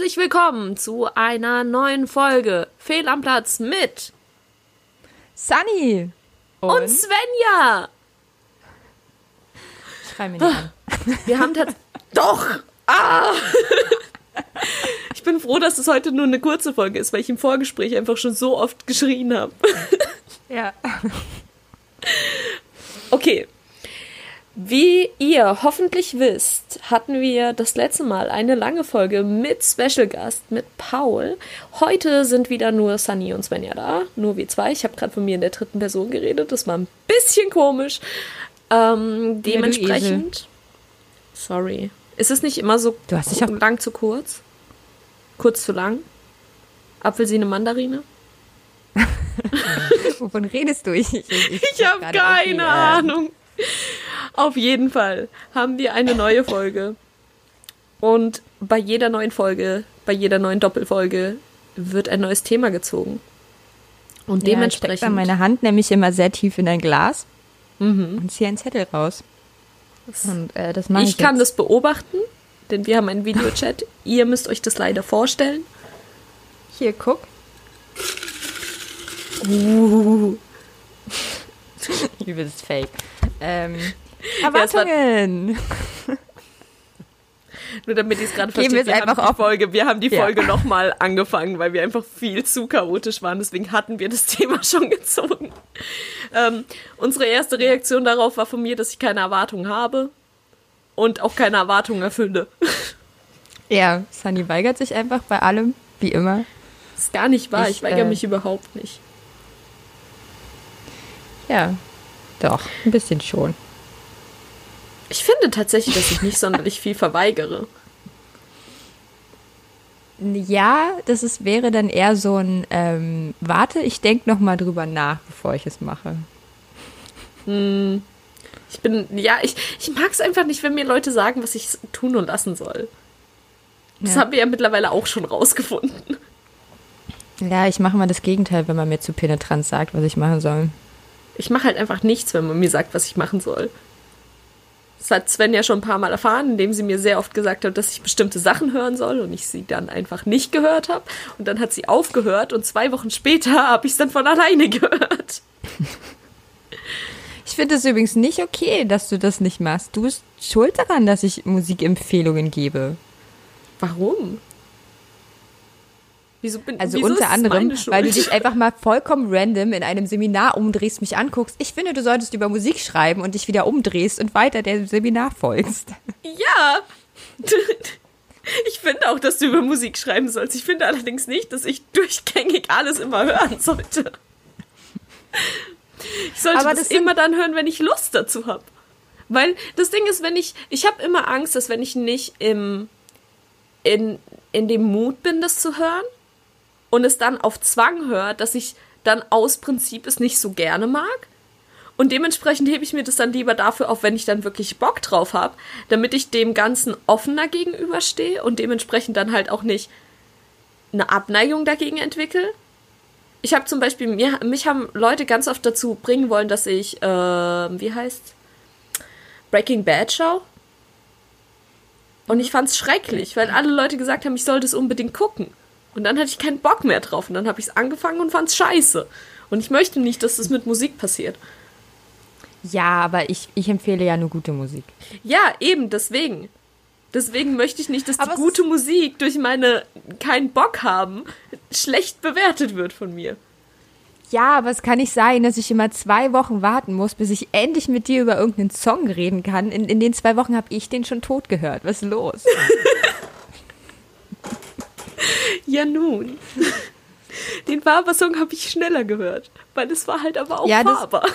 Herzlich willkommen zu einer neuen Folge Fehl am Platz mit Sunny und Svenja. Schrei mir nicht an. Wir haben tatsächlich... Doch! Ah! Ich bin froh, dass es heute nur eine kurze Folge ist, weil ich im Vorgespräch einfach schon so oft geschrien habe. Ja. Okay. Wie ihr hoffentlich wisst, hatten wir das letzte Mal eine lange Folge mit Special Guest, mit Paul. Heute sind wieder nur Sunny und Svenja da, nur wir zwei. Ich habe gerade von mir in der dritten Person geredet, das war ein bisschen komisch. Dementsprechend... Sorry. Ist es nicht immer so lang zu kurz? Kurz zu lang? Apfelsine, Mandarine? Wovon redest du? Ich habe keine Ahnung. Auf jeden Fall haben wir eine neue Folge. Und bei jeder neuen Folge, bei jeder neuen Doppelfolge wird ein neues Thema gezogen. Und ja, dementsprechend... Ich steck meine Hand nämlich immer sehr tief in ein Glas und ziehe einen Zettel raus. Und, das mache ich kann das beobachten, denn wir haben einen Videochat. Ihr müsst euch das leider vorstellen. Hier, guck. Übelst fake. Erwartungen! Ja, nur damit ich es gerade verstehe, wir haben die Folge nochmal angefangen, weil wir einfach viel zu chaotisch waren. Deswegen hatten wir das Thema schon gezogen. Unsere erste Reaktion darauf war von mir, dass ich keine Erwartungen habe und auch keine Erwartungen erfülle. Ja, Sunny weigert sich einfach bei allem, wie immer. Das ist gar nicht wahr, ich weigere mich überhaupt nicht. Ja, doch, ein bisschen schon. Ich finde tatsächlich, dass ich nicht sonderlich viel verweigere. Ja, das wäre dann eher so ein, warte, ich denke nochmal drüber nach, bevor ich es mache. Ich mag es einfach nicht, wenn mir Leute sagen, was ich tun und lassen soll. Das haben wir ja mittlerweile auch schon rausgefunden. Ja, ich mache mal das Gegenteil, wenn man mir zu penetrant sagt, was ich machen soll. Ich mache halt einfach nichts, wenn man mir sagt, was ich machen soll. Das hat Sven ja schon ein paar Mal erfahren, indem sie mir sehr oft gesagt hat, dass ich bestimmte Sachen hören soll und ich sie dann einfach nicht gehört habe. Und dann hat sie aufgehört und 2 Wochen später habe ich es dann von alleine gehört. Ich finde es übrigens nicht okay, dass du das nicht machst. Du bist schuld daran, dass ich Musikempfehlungen gebe. Warum? Wieso unter anderem, weil du dich einfach mal vollkommen random in einem Seminar umdrehst, mich anguckst. Ich finde, du solltest über Musik schreiben und dich wieder umdrehst und weiter dem Seminar folgst. Ja, ich finde auch, dass du über Musik schreiben sollst. Ich finde allerdings nicht, dass ich durchgängig alles immer hören sollte. Ich sollte das immer dann hören, wenn ich Lust dazu habe. Weil das Ding ist, ich habe immer Angst, dass wenn ich nicht in dem Mut bin, das zu hören, und es dann auf Zwang hört, dass ich dann aus Prinzip es nicht so gerne mag. Und dementsprechend hebe ich mir das dann lieber dafür auf, wenn ich dann wirklich Bock drauf habe, damit ich dem Ganzen offener gegenüberstehe und dementsprechend dann halt auch nicht eine Abneigung dagegen entwickle. Ich habe zum Beispiel, mich haben Leute ganz oft dazu bringen wollen, dass ich, Breaking Bad schaue. Und ich fand's schrecklich, weil alle Leute gesagt haben, ich sollte es unbedingt gucken. Und dann hatte ich keinen Bock mehr drauf. Und dann habe ich es angefangen und fand es scheiße. Und ich möchte nicht, dass das mit Musik passiert. Ja, aber ich empfehle ja nur gute Musik. Ja, eben, deswegen. Deswegen möchte ich nicht, dass die gute Musik durch meine keinen Bock haben schlecht bewertet wird von mir. Ja, aber es kann nicht sein, dass ich immer 2 Wochen warten muss, bis ich endlich mit dir über irgendeinen Song reden kann. In den 2 Wochen habe ich den schon tot gehört. Was ist los? Ja, nun. Den Faber-Song habe ich schneller gehört, weil es war halt aber auch Faber.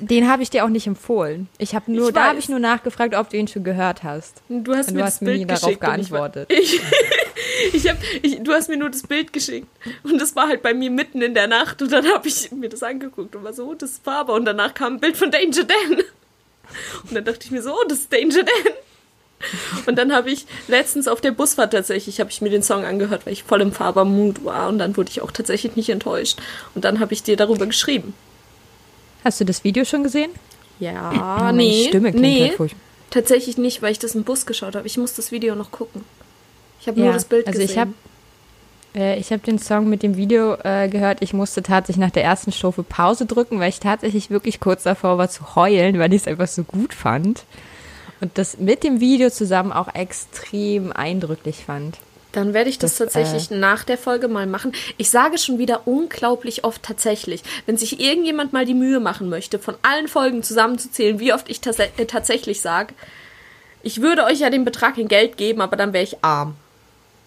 Den habe ich dir auch nicht empfohlen. Da habe ich nur nachgefragt, ob du ihn schon gehört hast. Du hast mir das Bild geschickt. Du hast mir nie darauf geantwortet. Du hast mir nur das Bild geschickt. Und das war halt bei mir mitten in der Nacht. Und dann habe ich mir das angeguckt und war so, das ist Faber. Und danach kam ein Bild von Danger Dan. Und dann dachte ich mir so, das ist Danger Dan. Und dann habe ich letztens auf der Busfahrt mir den Song angehört, weil ich voll im Faber-Mood war. Und dann wurde ich auch tatsächlich nicht enttäuscht. Und dann habe ich dir darüber geschrieben. Hast du das Video schon gesehen? Ja, nee. Stimme klingt halt furchtbar. Tatsächlich nicht, weil ich das im Bus geschaut habe. Ich muss das Video noch gucken. Ich habe nur das Bild gesehen. Also ich habe den Song mit dem Video gehört. Ich musste tatsächlich nach der ersten Strophe Pause drücken, weil ich tatsächlich wirklich kurz davor war zu heulen, weil ich es einfach so gut fand. Und das mit dem Video zusammen auch extrem eindrücklich fand. Dann werde ich das tatsächlich nach der Folge mal machen. Ich sage schon wieder unglaublich oft tatsächlich. Wenn sich irgendjemand mal die Mühe machen möchte, von allen Folgen zusammenzuzählen, wie oft ich tatsächlich sage, ich würde euch ja den Betrag in Geld geben, aber dann wäre ich arm.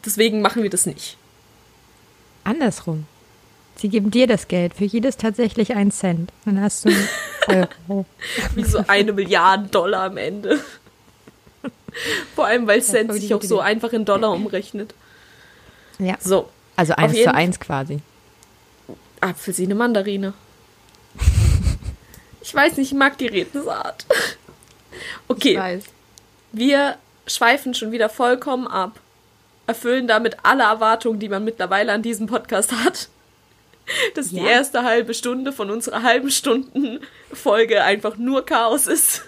Deswegen machen wir das nicht. Andersrum. Sie geben dir das Geld, für jedes tatsächlich 1 Cent. Dann hast du Euro. Wie so 1 Milliarde Dollar am Ende. Vor allem, weil Cent sich auch so einfach in Dollar umrechnet. Ja. So. Also 1:1 quasi. Apfelsine, Mandarine. Ich weiß nicht, ich mag die Redensart. Okay. Ich weiß. Wir schweifen schon wieder vollkommen ab. Erfüllen damit alle Erwartungen, die man mittlerweile an diesem Podcast hat. Dass die erste halbe Stunde von unserer halben Stunden Folge einfach nur Chaos ist.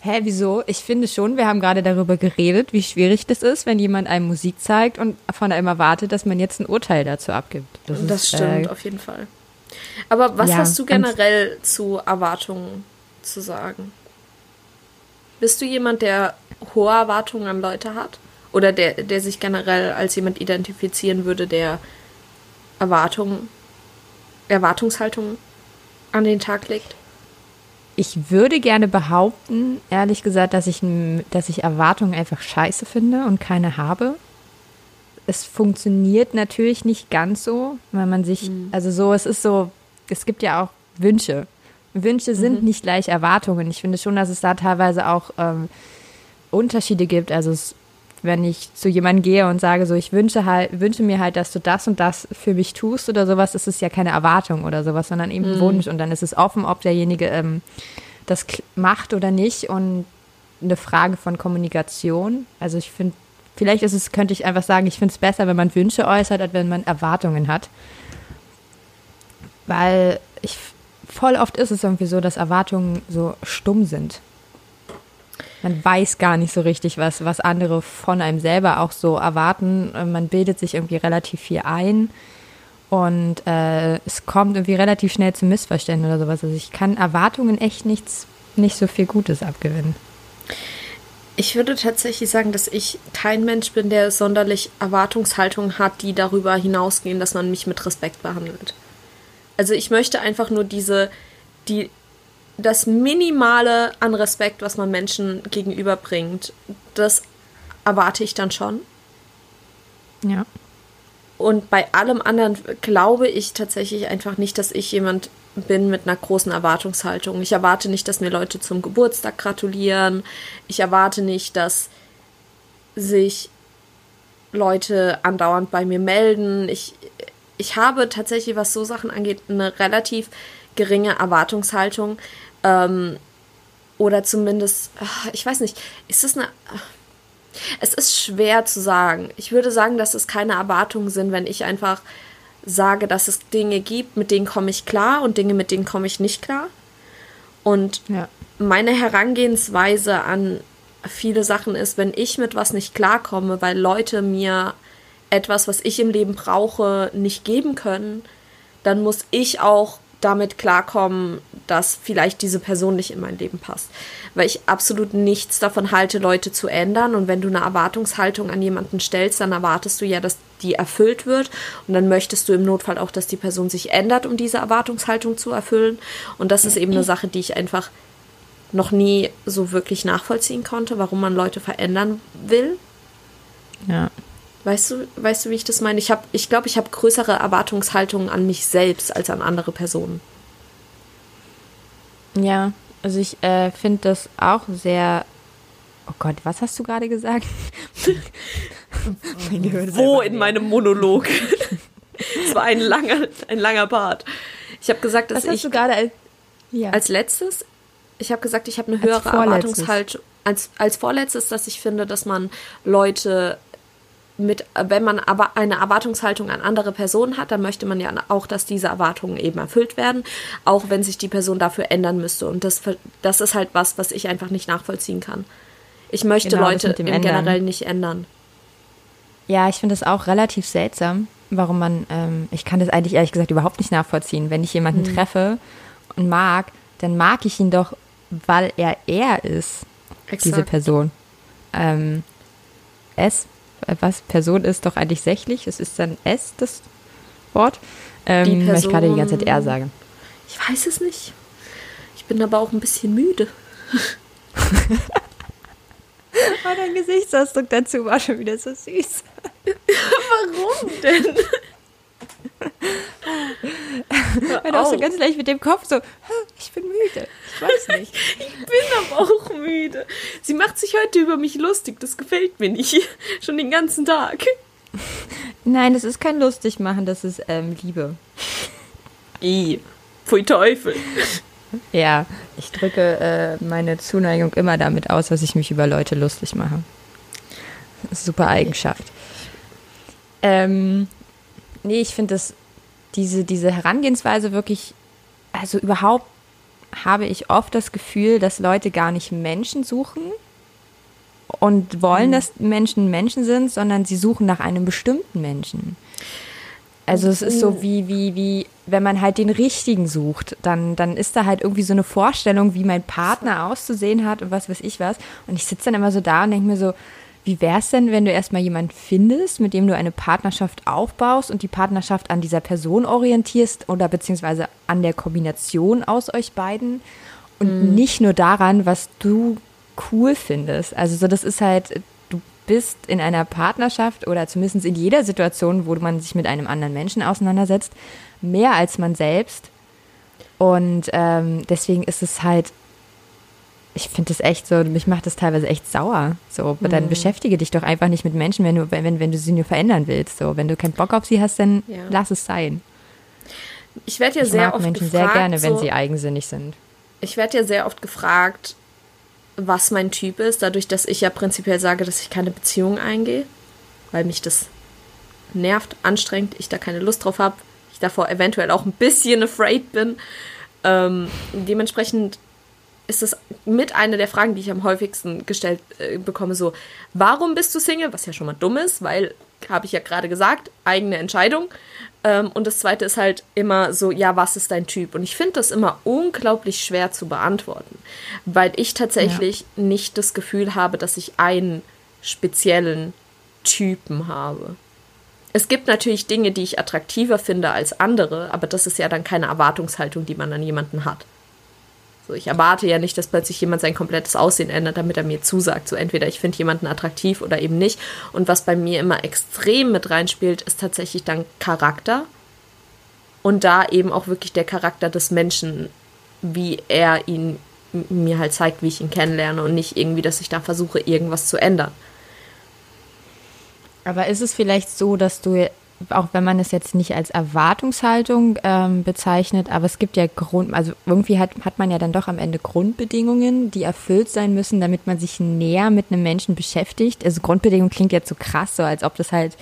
Hä, wieso? Ich finde schon, wir haben gerade darüber geredet, wie schwierig das ist, wenn jemand einem Musik zeigt und von einem erwartet, dass man jetzt ein Urteil dazu abgibt. Das stimmt, auf jeden Fall. Aber was hast du generell zu Erwartungen zu sagen? Bist du jemand, der hohe Erwartungen an Leute hat? Oder der sich generell als jemand identifizieren würde, der Erwartungshaltung an den Tag legt? Ich würde gerne behaupten, ehrlich gesagt, dass ich Erwartungen einfach scheiße finde und keine habe. Es funktioniert natürlich nicht ganz so, weil man sich, es gibt ja auch Wünsche. Wünsche sind nicht gleich Erwartungen. Ich finde schon, dass es da teilweise auch Unterschiede gibt. Also wenn ich zu jemandem gehe und sage so, ich wünsche mir halt, dass du das und das für mich tust oder sowas, ist es ja keine Erwartung oder sowas, sondern eben ein Wunsch. Und dann ist es offen, ob derjenige das macht oder nicht. Und eine Frage von Kommunikation. Also ich finde, vielleicht könnte ich einfach sagen, ich finde es besser, wenn man Wünsche äußert, als wenn man Erwartungen hat. Weil voll oft ist es irgendwie so, dass Erwartungen so stumm sind. Man weiß gar nicht so richtig, was andere von einem selber auch so erwarten. Man bildet sich irgendwie relativ viel ein und es kommt irgendwie relativ schnell zu Missverständnissen oder sowas. Also ich kann Erwartungen echt nicht so viel Gutes abgewinnen. Ich würde tatsächlich sagen, dass ich kein Mensch bin, der sonderlich Erwartungshaltungen hat, die darüber hinausgehen, dass man mich mit Respekt behandelt. Also ich möchte einfach nur das Minimale an Respekt, was man Menschen gegenüberbringt, das erwarte ich dann schon. Ja. Und bei allem anderen glaube ich tatsächlich einfach nicht, dass ich jemand bin mit einer großen Erwartungshaltung. Ich erwarte nicht, dass mir Leute zum Geburtstag gratulieren. Ich erwarte nicht, dass sich Leute andauernd bei mir melden. Ich habe tatsächlich, was so Sachen angeht, eine relativ geringe Erwartungshaltung. Oder zumindest, ich weiß nicht, es ist schwer zu sagen. Ich würde sagen, dass es keine Erwartungen sind, wenn ich einfach sage, dass es Dinge gibt, mit denen komme ich klar und Dinge, mit denen komme ich nicht klar. Und meine Herangehensweise an viele Sachen ist, wenn ich mit was nicht klarkomme, weil Leute mir etwas, was ich im Leben brauche, nicht geben können, dann muss ich auch damit klarkommen, dass vielleicht diese Person nicht in mein Leben passt. Weil ich absolut nichts davon halte, Leute zu ändern. Und wenn du eine Erwartungshaltung an jemanden stellst, dann erwartest du ja, dass die erfüllt wird. Und dann möchtest du im Notfall auch, dass die Person sich ändert, um diese Erwartungshaltung zu erfüllen. Und das ist eben eine Sache, die ich einfach noch nie so wirklich nachvollziehen konnte, warum man Leute verändern will. Ja. Weißt du, wie ich das meine? Ich glaube, ich habe größere Erwartungshaltungen an mich selbst als an andere Personen. Ja, also ich finde das auch sehr... Oh Gott, was hast du gerade gesagt? Wo in meinem Monolog? Es war ein langer Part. Ich habe gesagt, dass ich gerade als letztes... Ich habe gesagt, ich habe eine höhere Erwartungshaltung... Als vorletztes, dass ich finde, dass man Leute... wenn man aber eine Erwartungshaltung an andere Personen hat, dann möchte man ja auch, dass diese Erwartungen eben erfüllt werden, auch wenn sich die Person dafür ändern müsste. Und das ist halt was ich einfach nicht nachvollziehen kann. Ich möchte Leute im Generellen nicht ändern. Ja, ich finde das auch relativ seltsam, warum man, ich kann das eigentlich ehrlich gesagt überhaupt nicht nachvollziehen. Wenn ich jemanden treffe und mag, dann mag ich ihn doch, weil er ist, exakt, diese Person. Person ist doch eigentlich sächlich, es ist dann es, das Wort, Person, weil ich gerade die ganze Zeit er sage. Ich weiß es nicht. Ich bin aber auch ein bisschen müde. Oh, dein Gesichtsausdruck dazu war schon wieder so süß. Warum denn? Weil du auch so ganz leicht mit dem Kopf so, ich bin müde, ich weiß nicht. Ich bin aber auch müde. Sie macht sich heute über mich lustig, das gefällt mir nicht. Schon den ganzen Tag. Nein, das ist kein Lustigmachen, das ist Liebe. Pfui Teufel. Ja, ich drücke meine Zuneigung immer damit aus, dass ich mich über Leute lustig mache. Super Eigenschaft. Nee, ich finde das, diese Herangehensweise wirklich, also überhaupt habe ich oft das Gefühl, dass Leute gar nicht Menschen suchen und wollen, dass Menschen sind, sondern sie suchen nach einem bestimmten Menschen. Also es ist so wie wenn man halt den Richtigen sucht, dann ist da halt irgendwie so eine Vorstellung, wie mein Partner auszusehen hat und was weiß ich was. Und ich sitze dann immer so da und denke mir so, wie wär's denn, wenn du erstmal jemanden findest, mit dem du eine Partnerschaft aufbaust und die Partnerschaft an dieser Person orientierst oder beziehungsweise an der Kombination aus euch beiden und nicht nur daran, was du cool findest. Also so, das ist halt, du bist in einer Partnerschaft oder zumindest in jeder Situation, wo man sich mit einem anderen Menschen auseinandersetzt, mehr als man selbst. Und deswegen ist es halt, ich finde das echt so, mich macht das teilweise echt sauer. So, dann beschäftige dich doch einfach nicht mit Menschen, wenn du sie nur verändern willst. So, wenn du keinen Bock auf sie hast, dann lass es sein. Ich werde ja sehr oft Menschen gefragt, sehr gerne, wenn sie eigensinnig sind. Ich werde ja sehr oft gefragt, was mein Typ ist, dadurch, dass ich ja prinzipiell sage, dass ich keine Beziehung eingehe, weil mich das nervt, anstrengt, ich da keine Lust drauf habe, ich davor eventuell auch ein bisschen afraid bin. Dementsprechend ist das mit einer der Fragen, die ich am häufigsten gestellt bekomme, so, warum bist du Single? Was ja schon mal dumm ist, weil, habe ich ja gerade gesagt, eigene Entscheidung. Und das Zweite ist halt immer so, ja, was ist dein Typ? Und ich finde das immer unglaublich schwer zu beantworten, weil ich tatsächlich nicht das Gefühl habe, dass ich einen speziellen Typen habe. Es gibt natürlich Dinge, die ich attraktiver finde als andere, aber das ist ja dann keine Erwartungshaltung, die man an jemanden hat. Ich erwarte ja nicht, dass plötzlich jemand sein komplettes Aussehen ändert, damit er mir zusagt. So entweder ich finde jemanden attraktiv oder eben nicht. Und was bei mir immer extrem mit reinspielt, ist tatsächlich dann Charakter. Und da eben auch wirklich der Charakter des Menschen, wie er ihn mir halt zeigt, wie ich ihn kennenlerne und nicht irgendwie, dass ich da versuche, irgendwas zu ändern. Aber ist es vielleicht so, dass du, auch wenn man es jetzt nicht als Erwartungshaltung bezeichnet, aber es gibt ja also irgendwie hat man ja dann doch am Ende Grundbedingungen, die erfüllt sein müssen, damit man sich näher mit einem Menschen beschäftigt. Also Grundbedingungen klingt jetzt so krass, so als ob das halt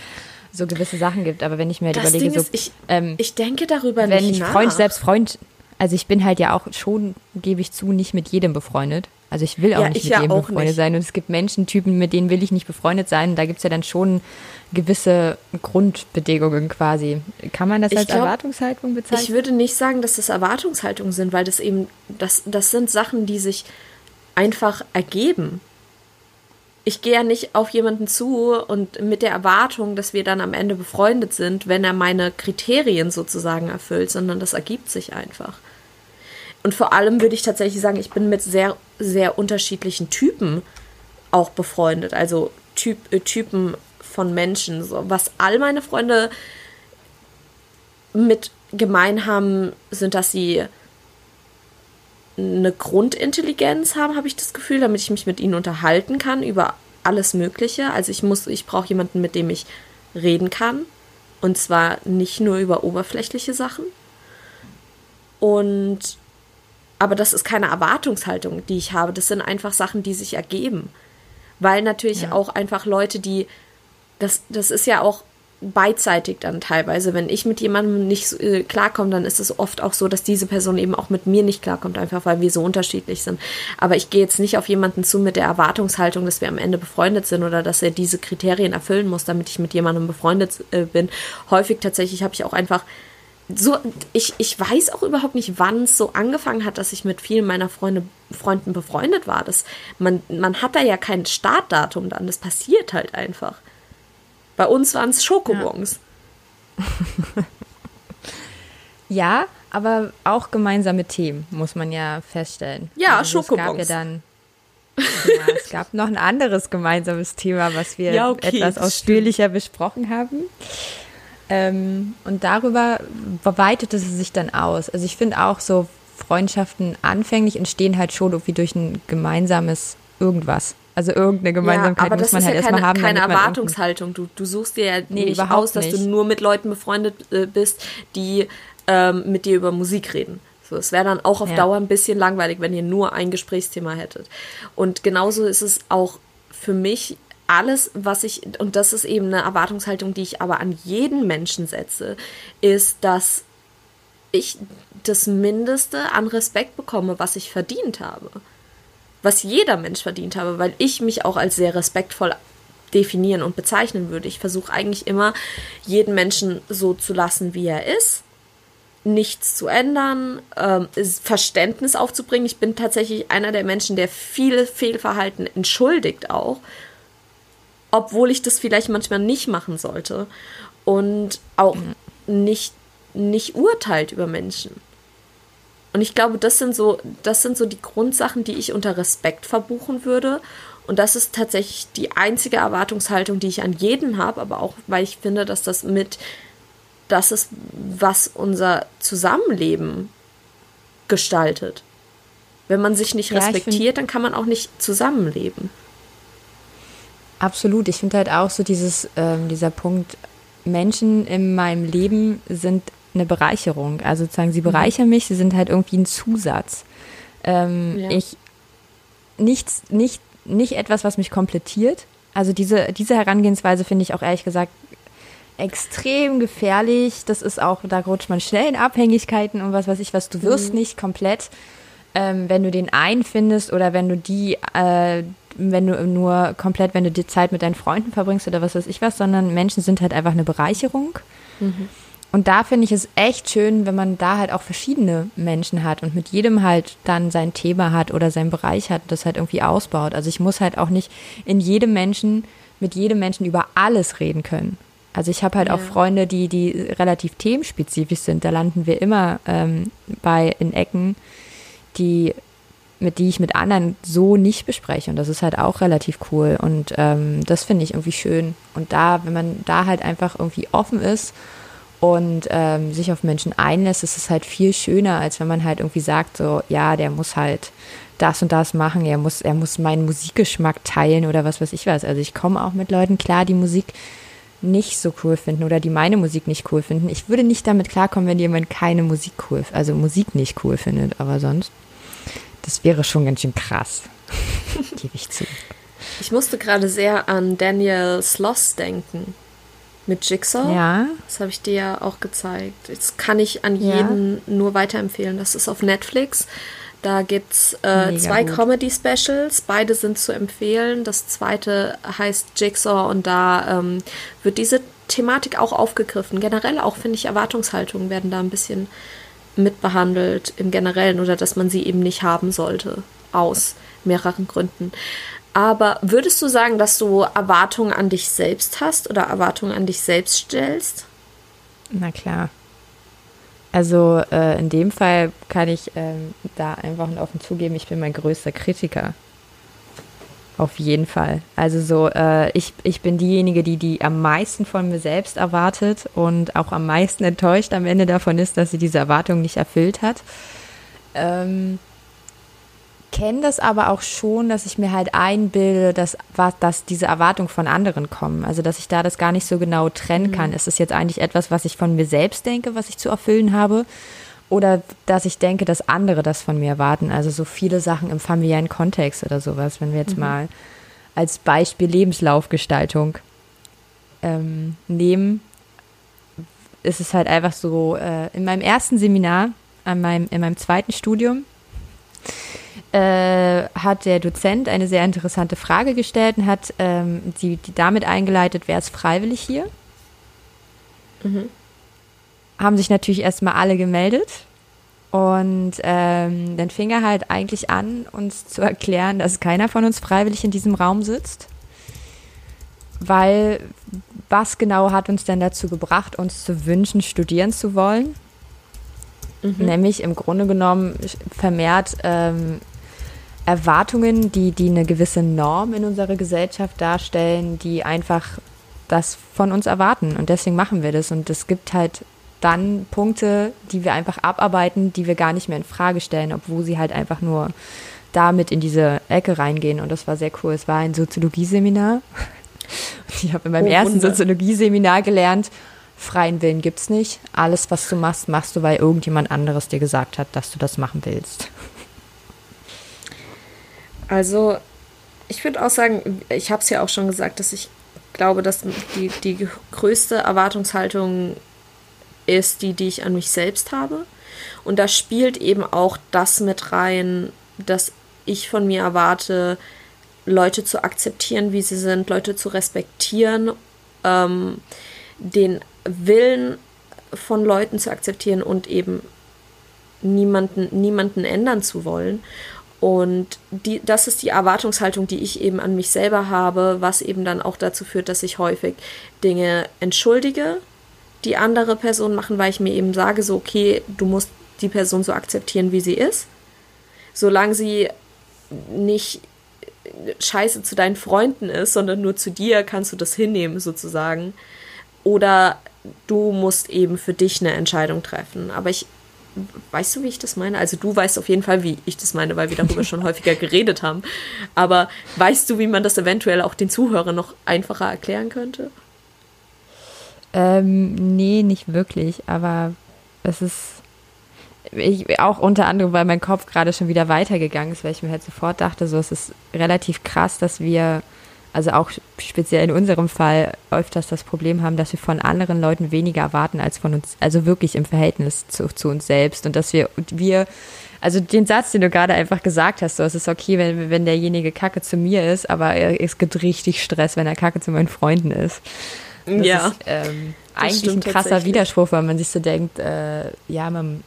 so gewisse Sachen gibt, aber wenn ich mir halt das überlege, ist, so ich denke darüber nicht nach. Wenn ich Freund, also ich bin halt ja auch schon, gebe ich zu, nicht mit jedem befreundet. Also ich will auch nicht mit jedem befreundet sein. Und es gibt Menschentypen, mit denen will ich nicht befreundet sein. Und da gibt es ja dann schon gewisse Grundbedingungen quasi. Kann man das als Erwartungshaltung bezeichnen? Ich würde nicht sagen, dass das Erwartungshaltungen sind, weil das eben, das sind Sachen, die sich einfach ergeben. Ich gehe ja nicht auf jemanden zu und mit der Erwartung, dass wir dann am Ende befreundet sind, wenn er meine Kriterien sozusagen erfüllt, sondern das ergibt sich einfach. Und vor allem würde ich tatsächlich sagen, ich bin mit sehr, sehr unterschiedlichen Typen auch befreundet. Also Typen von Menschen. So. Was all meine Freunde mit gemein haben, sind, dass sie eine Grundintelligenz haben, habe ich das Gefühl, damit ich mich mit ihnen unterhalten kann über alles Mögliche. Also ich brauche jemanden, mit dem ich reden kann. Und zwar nicht nur über oberflächliche Sachen. Aber das ist keine Erwartungshaltung, die ich habe. Das sind einfach Sachen, die sich ergeben. Weil natürlich auch einfach Leute, die, das ist ja auch beidseitig dann teilweise. Wenn ich mit jemandem nicht klarkomme, dann ist es oft auch so, dass diese Person eben auch mit mir nicht klarkommt, einfach weil wir so unterschiedlich sind. Aber ich gehe jetzt nicht auf jemanden zu mit der Erwartungshaltung, dass wir am Ende befreundet sind oder dass er diese Kriterien erfüllen muss, damit ich mit jemandem befreundet bin. Häufig tatsächlich habe ich auch einfach so, ich weiß auch überhaupt nicht, wann es so angefangen hat, dass ich mit vielen meiner Freunden befreundet war. Das, man hat da ja kein Startdatum dann, das passiert halt einfach. Bei uns waren es Schokobons. Ja. Ja, aber auch gemeinsame Themen, muss man ja feststellen. Ja, also Schokobons. Es gab noch ein anderes gemeinsames Thema, was wir etwas ausführlicher besprochen haben. Und darüber weitete es sich dann aus. Also ich finde auch so, Freundschaften anfänglich entstehen halt schon irgendwie durch ein gemeinsames irgendwas. Also irgendeine Gemeinsamkeit muss man halt erstmal haben. Aber das ist ja keine Erwartungshaltung. Du suchst dir ja nicht aus, dass du nur mit Leuten befreundet bist, die mit dir über Musik reden. So, es wäre dann auch auf Dauer ein bisschen langweilig, wenn ihr nur ein Gesprächsthema hättet. Und genauso ist es auch für mich alles, was ich, und das ist eben eine Erwartungshaltung, die ich aber an jeden Menschen setze, ist, dass ich das Mindeste an Respekt bekomme, was ich verdient habe. Was jeder Mensch verdient habe, weil ich mich auch als sehr respektvoll definieren und bezeichnen würde. Ich versuche eigentlich immer, jeden Menschen so zu lassen, wie er ist, nichts zu ändern, Verständnis aufzubringen. Ich bin tatsächlich einer der Menschen, der viele Fehlverhalten entschuldigt auch, obwohl ich das vielleicht manchmal nicht machen sollte und auch nicht urteilt über Menschen. Und ich glaube, das sind so die Grundsachen, die ich unter Respekt verbuchen würde. Und das ist tatsächlich die einzige Erwartungshaltung, die ich an jeden habe, aber auch, weil ich finde, dass das ist, was unser Zusammenleben gestaltet. Wenn man sich nicht respektiert, dann kann man auch nicht zusammenleben. Absolut. Ich finde halt auch so dieser Punkt, Menschen in meinem Leben sind eine Bereicherung. Also sozusagen, sie bereichern mich, sie sind halt irgendwie ein Zusatz. Nicht etwas, was mich komplettiert. Also diese Herangehensweise finde ich auch ehrlich gesagt extrem gefährlich. Das ist auch, da rutscht man schnell in Abhängigkeiten und was weiß ich was. Du wirst nicht komplett, wenn du den einen findest oder wenn du wenn du die Zeit mit deinen Freunden verbringst oder was weiß ich was, sondern Menschen sind halt einfach eine Bereicherung. Mhm. Und da finde ich es echt schön, wenn man da halt auch verschiedene Menschen hat und mit jedem halt dann sein Thema hat oder seinen Bereich hat und das halt irgendwie ausbaut. Also ich muss halt auch nicht mit jedem Menschen über alles reden können. Also ich habe halt auch Freunde, die relativ themenspezifisch sind. Da landen wir immer in Ecken, die ich mit anderen so nicht bespreche. Und das ist halt auch relativ cool. Und das finde ich irgendwie schön. Und da, wenn man da halt einfach irgendwie offen ist, und sich auf Menschen einlässt, ist es halt viel schöner, als wenn man halt irgendwie sagt, so, ja, der muss halt das und das machen, er muss meinen Musikgeschmack teilen oder was weiß ich was. Also ich komme auch mit Leuten klar, die Musik nicht so cool finden oder die meine Musik nicht cool finden. Ich würde nicht damit klarkommen, wenn jemand keine Musik Musik nicht cool findet, aber sonst, das wäre schon ganz schön krass, gebe ich zu. Ich musste gerade sehr an Daniel Sloss denken. Mit Jigsaw, das habe ich dir ja auch gezeigt. Das kann ich an jeden nur weiterempfehlen. Das ist auf Netflix. Da gibt es 2 Comedy-Specials. Beide sind zu empfehlen. Das zweite heißt Jigsaw und da wird diese Thematik auch aufgegriffen. Generell auch, finde ich, Erwartungshaltungen werden da ein bisschen mitbehandelt im Generellen oder dass man sie eben nicht haben sollte, aus mehreren Gründen. Aber würdest du sagen, dass du Erwartungen an dich selbst hast oder Erwartungen an dich selbst stellst? Na klar. Also in dem Fall kann ich da einfach offen zugeben, ich bin mein größter Kritiker. Auf jeden Fall. Also so, ich bin diejenige, die am meisten von mir selbst erwartet und auch am meisten enttäuscht am Ende davon ist, dass sie diese Erwartung nicht erfüllt hat. Ich kenne das aber auch schon, dass ich mir halt einbilde, dass diese Erwartungen von anderen kommen. Also, dass ich da das gar nicht so genau trennen kann. Ist das jetzt eigentlich etwas, was ich von mir selbst denke, was ich zu erfüllen habe? Oder dass ich denke, dass andere das von mir erwarten? Also, so viele Sachen im familiären Kontext oder sowas. Wenn wir jetzt mal als Beispiel Lebenslaufgestaltung nehmen, ist es halt einfach so, in meinem ersten Seminar, in meinem zweiten Studium, hat der Dozent eine sehr interessante Frage gestellt und hat die damit eingeleitet, wer ist freiwillig hier? Mhm. Haben sich natürlich erstmal alle gemeldet und dann fing er halt eigentlich an, uns zu erklären, dass keiner von uns freiwillig in diesem Raum sitzt, weil was genau hat uns denn dazu gebracht, uns zu wünschen, studieren zu wollen? Mhm. Nämlich im Grunde genommen vermehrt Erwartungen, die eine gewisse Norm in unserer Gesellschaft darstellen, die einfach das von uns erwarten. Und deswegen machen wir das. Und es gibt halt dann Punkte, die wir einfach abarbeiten, die wir gar nicht mehr in Frage stellen, obwohl sie halt einfach nur damit in diese Ecke reingehen. Und das war sehr cool. Es war ein Soziologieseminar. Und ich habe in meinem ersten Soziologieseminar gelernt, freien Willen gibt's nicht. Alles, was du machst, machst du, weil irgendjemand anderes dir gesagt hat, dass du das machen willst. Also, ich würde auch sagen, ich habe es ja auch schon gesagt, dass ich glaube, dass die größte Erwartungshaltung ist die ich an mich selbst habe. Und da spielt eben auch das mit rein, dass ich von mir erwarte, Leute zu akzeptieren, wie sie sind, Leute zu respektieren, den Willen von Leuten zu akzeptieren und eben niemanden ändern zu wollen. Und das ist die Erwartungshaltung, die ich eben an mich selber habe, was eben dann auch dazu führt, dass ich häufig Dinge entschuldige, die andere Personen machen, weil ich mir eben sage, so okay, du musst die Person so akzeptieren, wie sie ist. Solange sie nicht scheiße zu deinen Freunden ist, sondern nur zu dir, kannst du das hinnehmen sozusagen. Oder du musst eben für dich eine Entscheidung treffen. Aber weißt du, wie ich das meine? Also du weißt auf jeden Fall, wie ich das meine, weil wir darüber schon häufiger geredet haben. Aber weißt du, wie man das eventuell auch den Zuhörern noch einfacher erklären könnte? Nee, nicht wirklich. Aber es ist auch unter anderem, weil mein Kopf gerade schon wieder weitergegangen ist, weil ich mir halt sofort dachte, so es ist relativ krass, dass wir also auch speziell in unserem Fall öfters das Problem haben, dass wir von anderen Leuten weniger erwarten als von uns, also wirklich im Verhältnis zu uns selbst. Und dass wir also den Satz, den du gerade einfach gesagt hast, so es ist okay, wenn derjenige Kacke zu mir ist, aber es gibt richtig Stress, wenn er Kacke zu meinen Freunden ist. Das ja. Ist eigentlich ein krasser Widerspruch, weil man sich so denkt, ja, man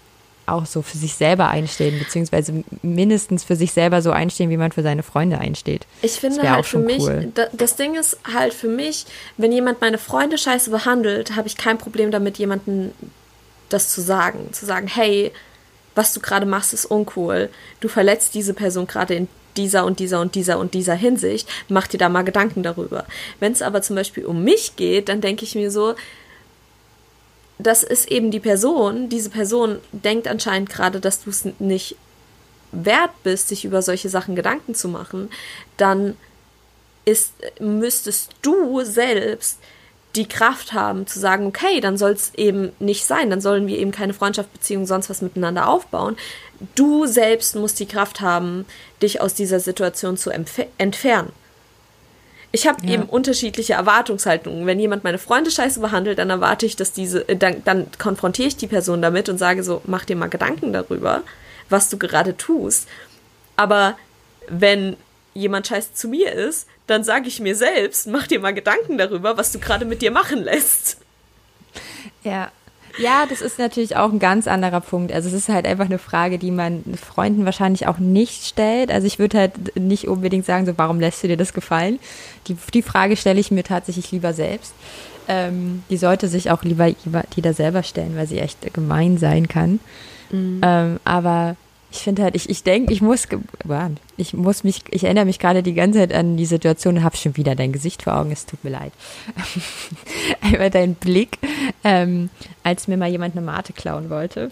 auch so für sich selber einstehen, beziehungsweise mindestens für sich selber so einstehen, wie man für seine Freunde einsteht. Ich finde halt für mich, cool. Das Ding ist halt für mich, wenn jemand meine Freunde scheiße behandelt, habe ich kein Problem damit, jemandem das zu sagen. Zu sagen, hey, was du gerade machst, ist uncool. Du verletzt diese Person gerade in dieser und dieser und dieser und dieser Hinsicht. Mach dir da mal Gedanken darüber. Wenn es aber zum Beispiel um mich geht, dann denke ich mir so, das ist eben die Person, diese Person denkt anscheinend gerade, dass du es nicht wert bist, sich über solche Sachen Gedanken zu machen, dann müsstest du selbst die Kraft haben zu sagen, okay, dann soll es eben nicht sein, dann sollen wir eben keine Freundschaft, Beziehung, sonst was miteinander aufbauen. Du selbst musst die Kraft haben, dich aus dieser Situation zu entfernen. Ich habe eben unterschiedliche Erwartungshaltungen. Wenn jemand meine Freunde scheiße behandelt, dann erwarte ich, dass dann konfrontiere ich die Person damit und sage so, mach dir mal Gedanken darüber, was du gerade tust. Aber wenn jemand scheiße zu mir ist, dann sage ich mir selbst, mach dir mal Gedanken darüber, was du gerade mit dir machen lässt. Ja. Ja, das ist natürlich auch ein ganz anderer Punkt. Also es ist halt einfach eine Frage, die man Freunden wahrscheinlich auch nicht stellt. Also ich würde halt nicht unbedingt sagen, so warum lässt du dir das gefallen? Die Frage stelle ich mir tatsächlich lieber selbst. Die sollte sich auch lieber jeder selber stellen, weil sie echt gemein sein kann. Mhm. Aber ich finde halt, ich denke, ich erinnere mich gerade die ganze Zeit an die Situation und habe schon wieder dein Gesicht vor Augen, es tut mir leid. Über deinen Blick, als mir mal jemand eine Mate klauen wollte.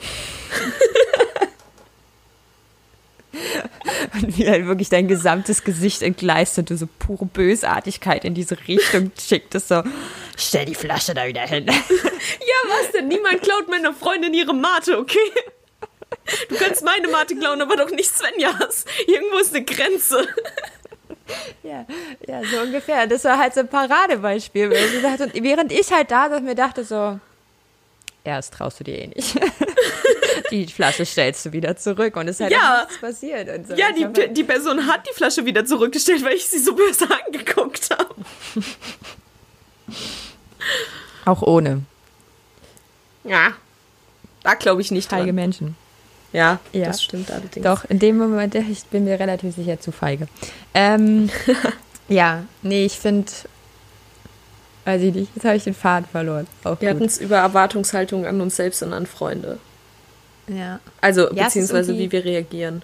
Und wie halt wirklich dein gesamtes Gesicht entgleist und du so pure Bösartigkeit in diese Richtung schicktest, so, stell die Flasche da wieder hin. Ja, was denn? Niemand klaut meiner Freundin ihre Mate, okay? Du kannst meine Mate klauen, aber doch nicht Svenjas. Irgendwo ist eine Grenze. Ja, so ungefähr. Das war halt so ein Paradebeispiel. Und während ich halt da saß, mir dachte so, ja, das traust du dir eh nicht. Die Flasche stellst du wieder zurück und es ist halt nichts passiert. Und so. Ja, die Person hat die Flasche wieder zurückgestellt, weil ich sie so böse angeguckt habe. Auch ohne. Ja, da glaube ich nicht feige dran. Menschen. Ja, das stimmt allerdings. Doch, in dem Moment, ich bin mir relativ sicher zu feige. Ich finde, weiß ich nicht, jetzt habe ich den Faden verloren. Auch wir hatten es über Erwartungshaltung an uns selbst und an Freunde. Ja. Also, beziehungsweise wie wir reagieren.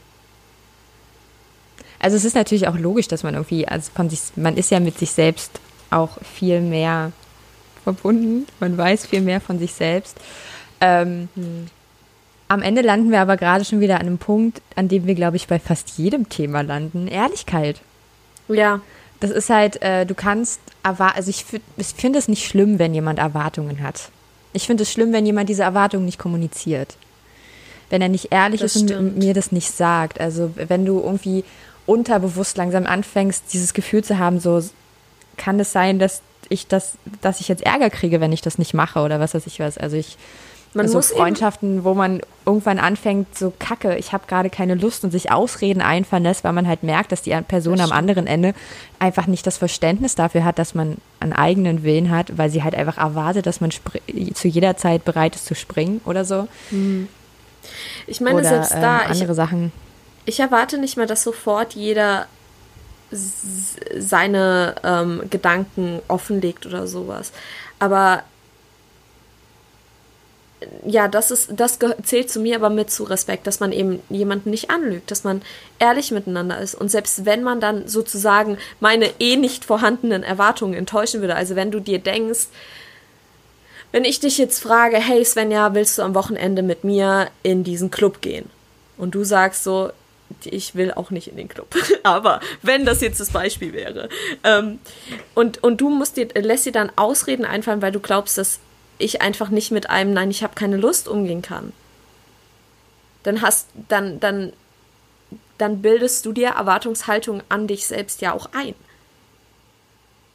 Also es ist natürlich auch logisch, dass man irgendwie, also man ist ja mit sich selbst auch viel mehr verbunden. Man weiß viel mehr von sich selbst. Am Ende landen wir aber gerade schon wieder an einem Punkt, an dem wir, glaube ich, bei fast jedem Thema landen. Ehrlichkeit. Ja. Das ist halt, du kannst, also ich finde es nicht schlimm, wenn jemand Erwartungen hat. Ich finde es schlimm, wenn jemand diese Erwartungen nicht kommuniziert. Wenn er nicht ehrlich ist und mir das nicht sagt. Also wenn du irgendwie unterbewusst langsam anfängst, dieses Gefühl zu haben, so kann es sein, dass ich jetzt Ärger kriege, wenn ich das nicht mache oder was weiß ich was. Also Freundschaften, wo man irgendwann anfängt, so Kacke, ich habe gerade keine Lust und sich Ausreden einfallen lässt, weil man halt merkt, dass die Person am anderen Ende einfach nicht das Verständnis dafür hat, dass man einen eigenen Willen hat, weil sie halt einfach erwartet, dass man zu jeder Zeit bereit ist zu springen oder so. Mhm. Ich meine, oder, selbst da, Sachen. Ich erwarte nicht mehr, dass sofort jeder seine Gedanken offenlegt oder sowas. Aber ja, das zählt zu mir aber mit zu Respekt, dass man eben jemanden nicht anlügt, dass man ehrlich miteinander ist. Und selbst wenn man dann sozusagen meine nicht vorhandenen Erwartungen enttäuschen würde, also wenn du dir denkst, wenn ich dich jetzt frage, hey Svenja, willst du am Wochenende mit mir in diesen Club gehen? Und du sagst so, ich will auch nicht in den Club. Aber wenn das jetzt das Beispiel wäre. Und du lässt dir dann Ausreden einfallen, weil du glaubst, dass ich einfach nicht mit einem Nein, ich habe keine Lust umgehen kann. Dann bildest du dir Erwartungshaltung an dich selbst ja auch ein.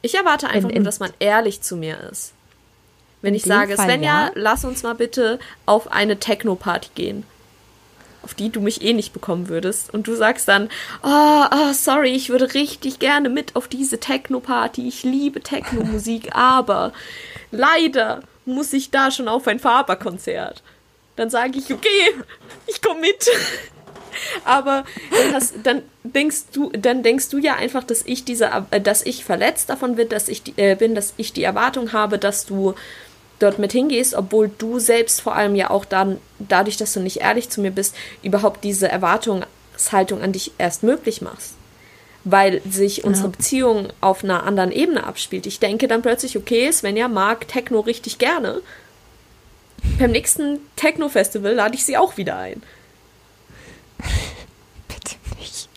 Ich erwarte einfach nur, dass man ehrlich zu mir ist. Wenn ich sage, Svenja, lass uns mal bitte auf eine Techno-Party gehen, auf die du mich nicht bekommen würdest. Und du sagst dann, sorry, ich würde richtig gerne mit auf diese Techno-Party. Ich liebe Techno-Musik, aber leider muss ich da schon auf ein Faber-Konzert. Dann sage ich, okay, ich komme mit. Aber dann denkst du ja einfach, dass ich verletzt davon bin, dass ich die Erwartung habe, dass du dort mit hingehst, obwohl du selbst vor allem ja auch dann, dadurch, dass du nicht ehrlich zu mir bist, überhaupt diese Erwartungshaltung an dich erst möglich machst. Weil sich unsere Beziehung auf einer anderen Ebene abspielt. Ich denke dann plötzlich, okay, Svenja mag Techno richtig gerne. Beim nächsten Techno-Festival lade ich sie auch wieder ein. Bitte nicht.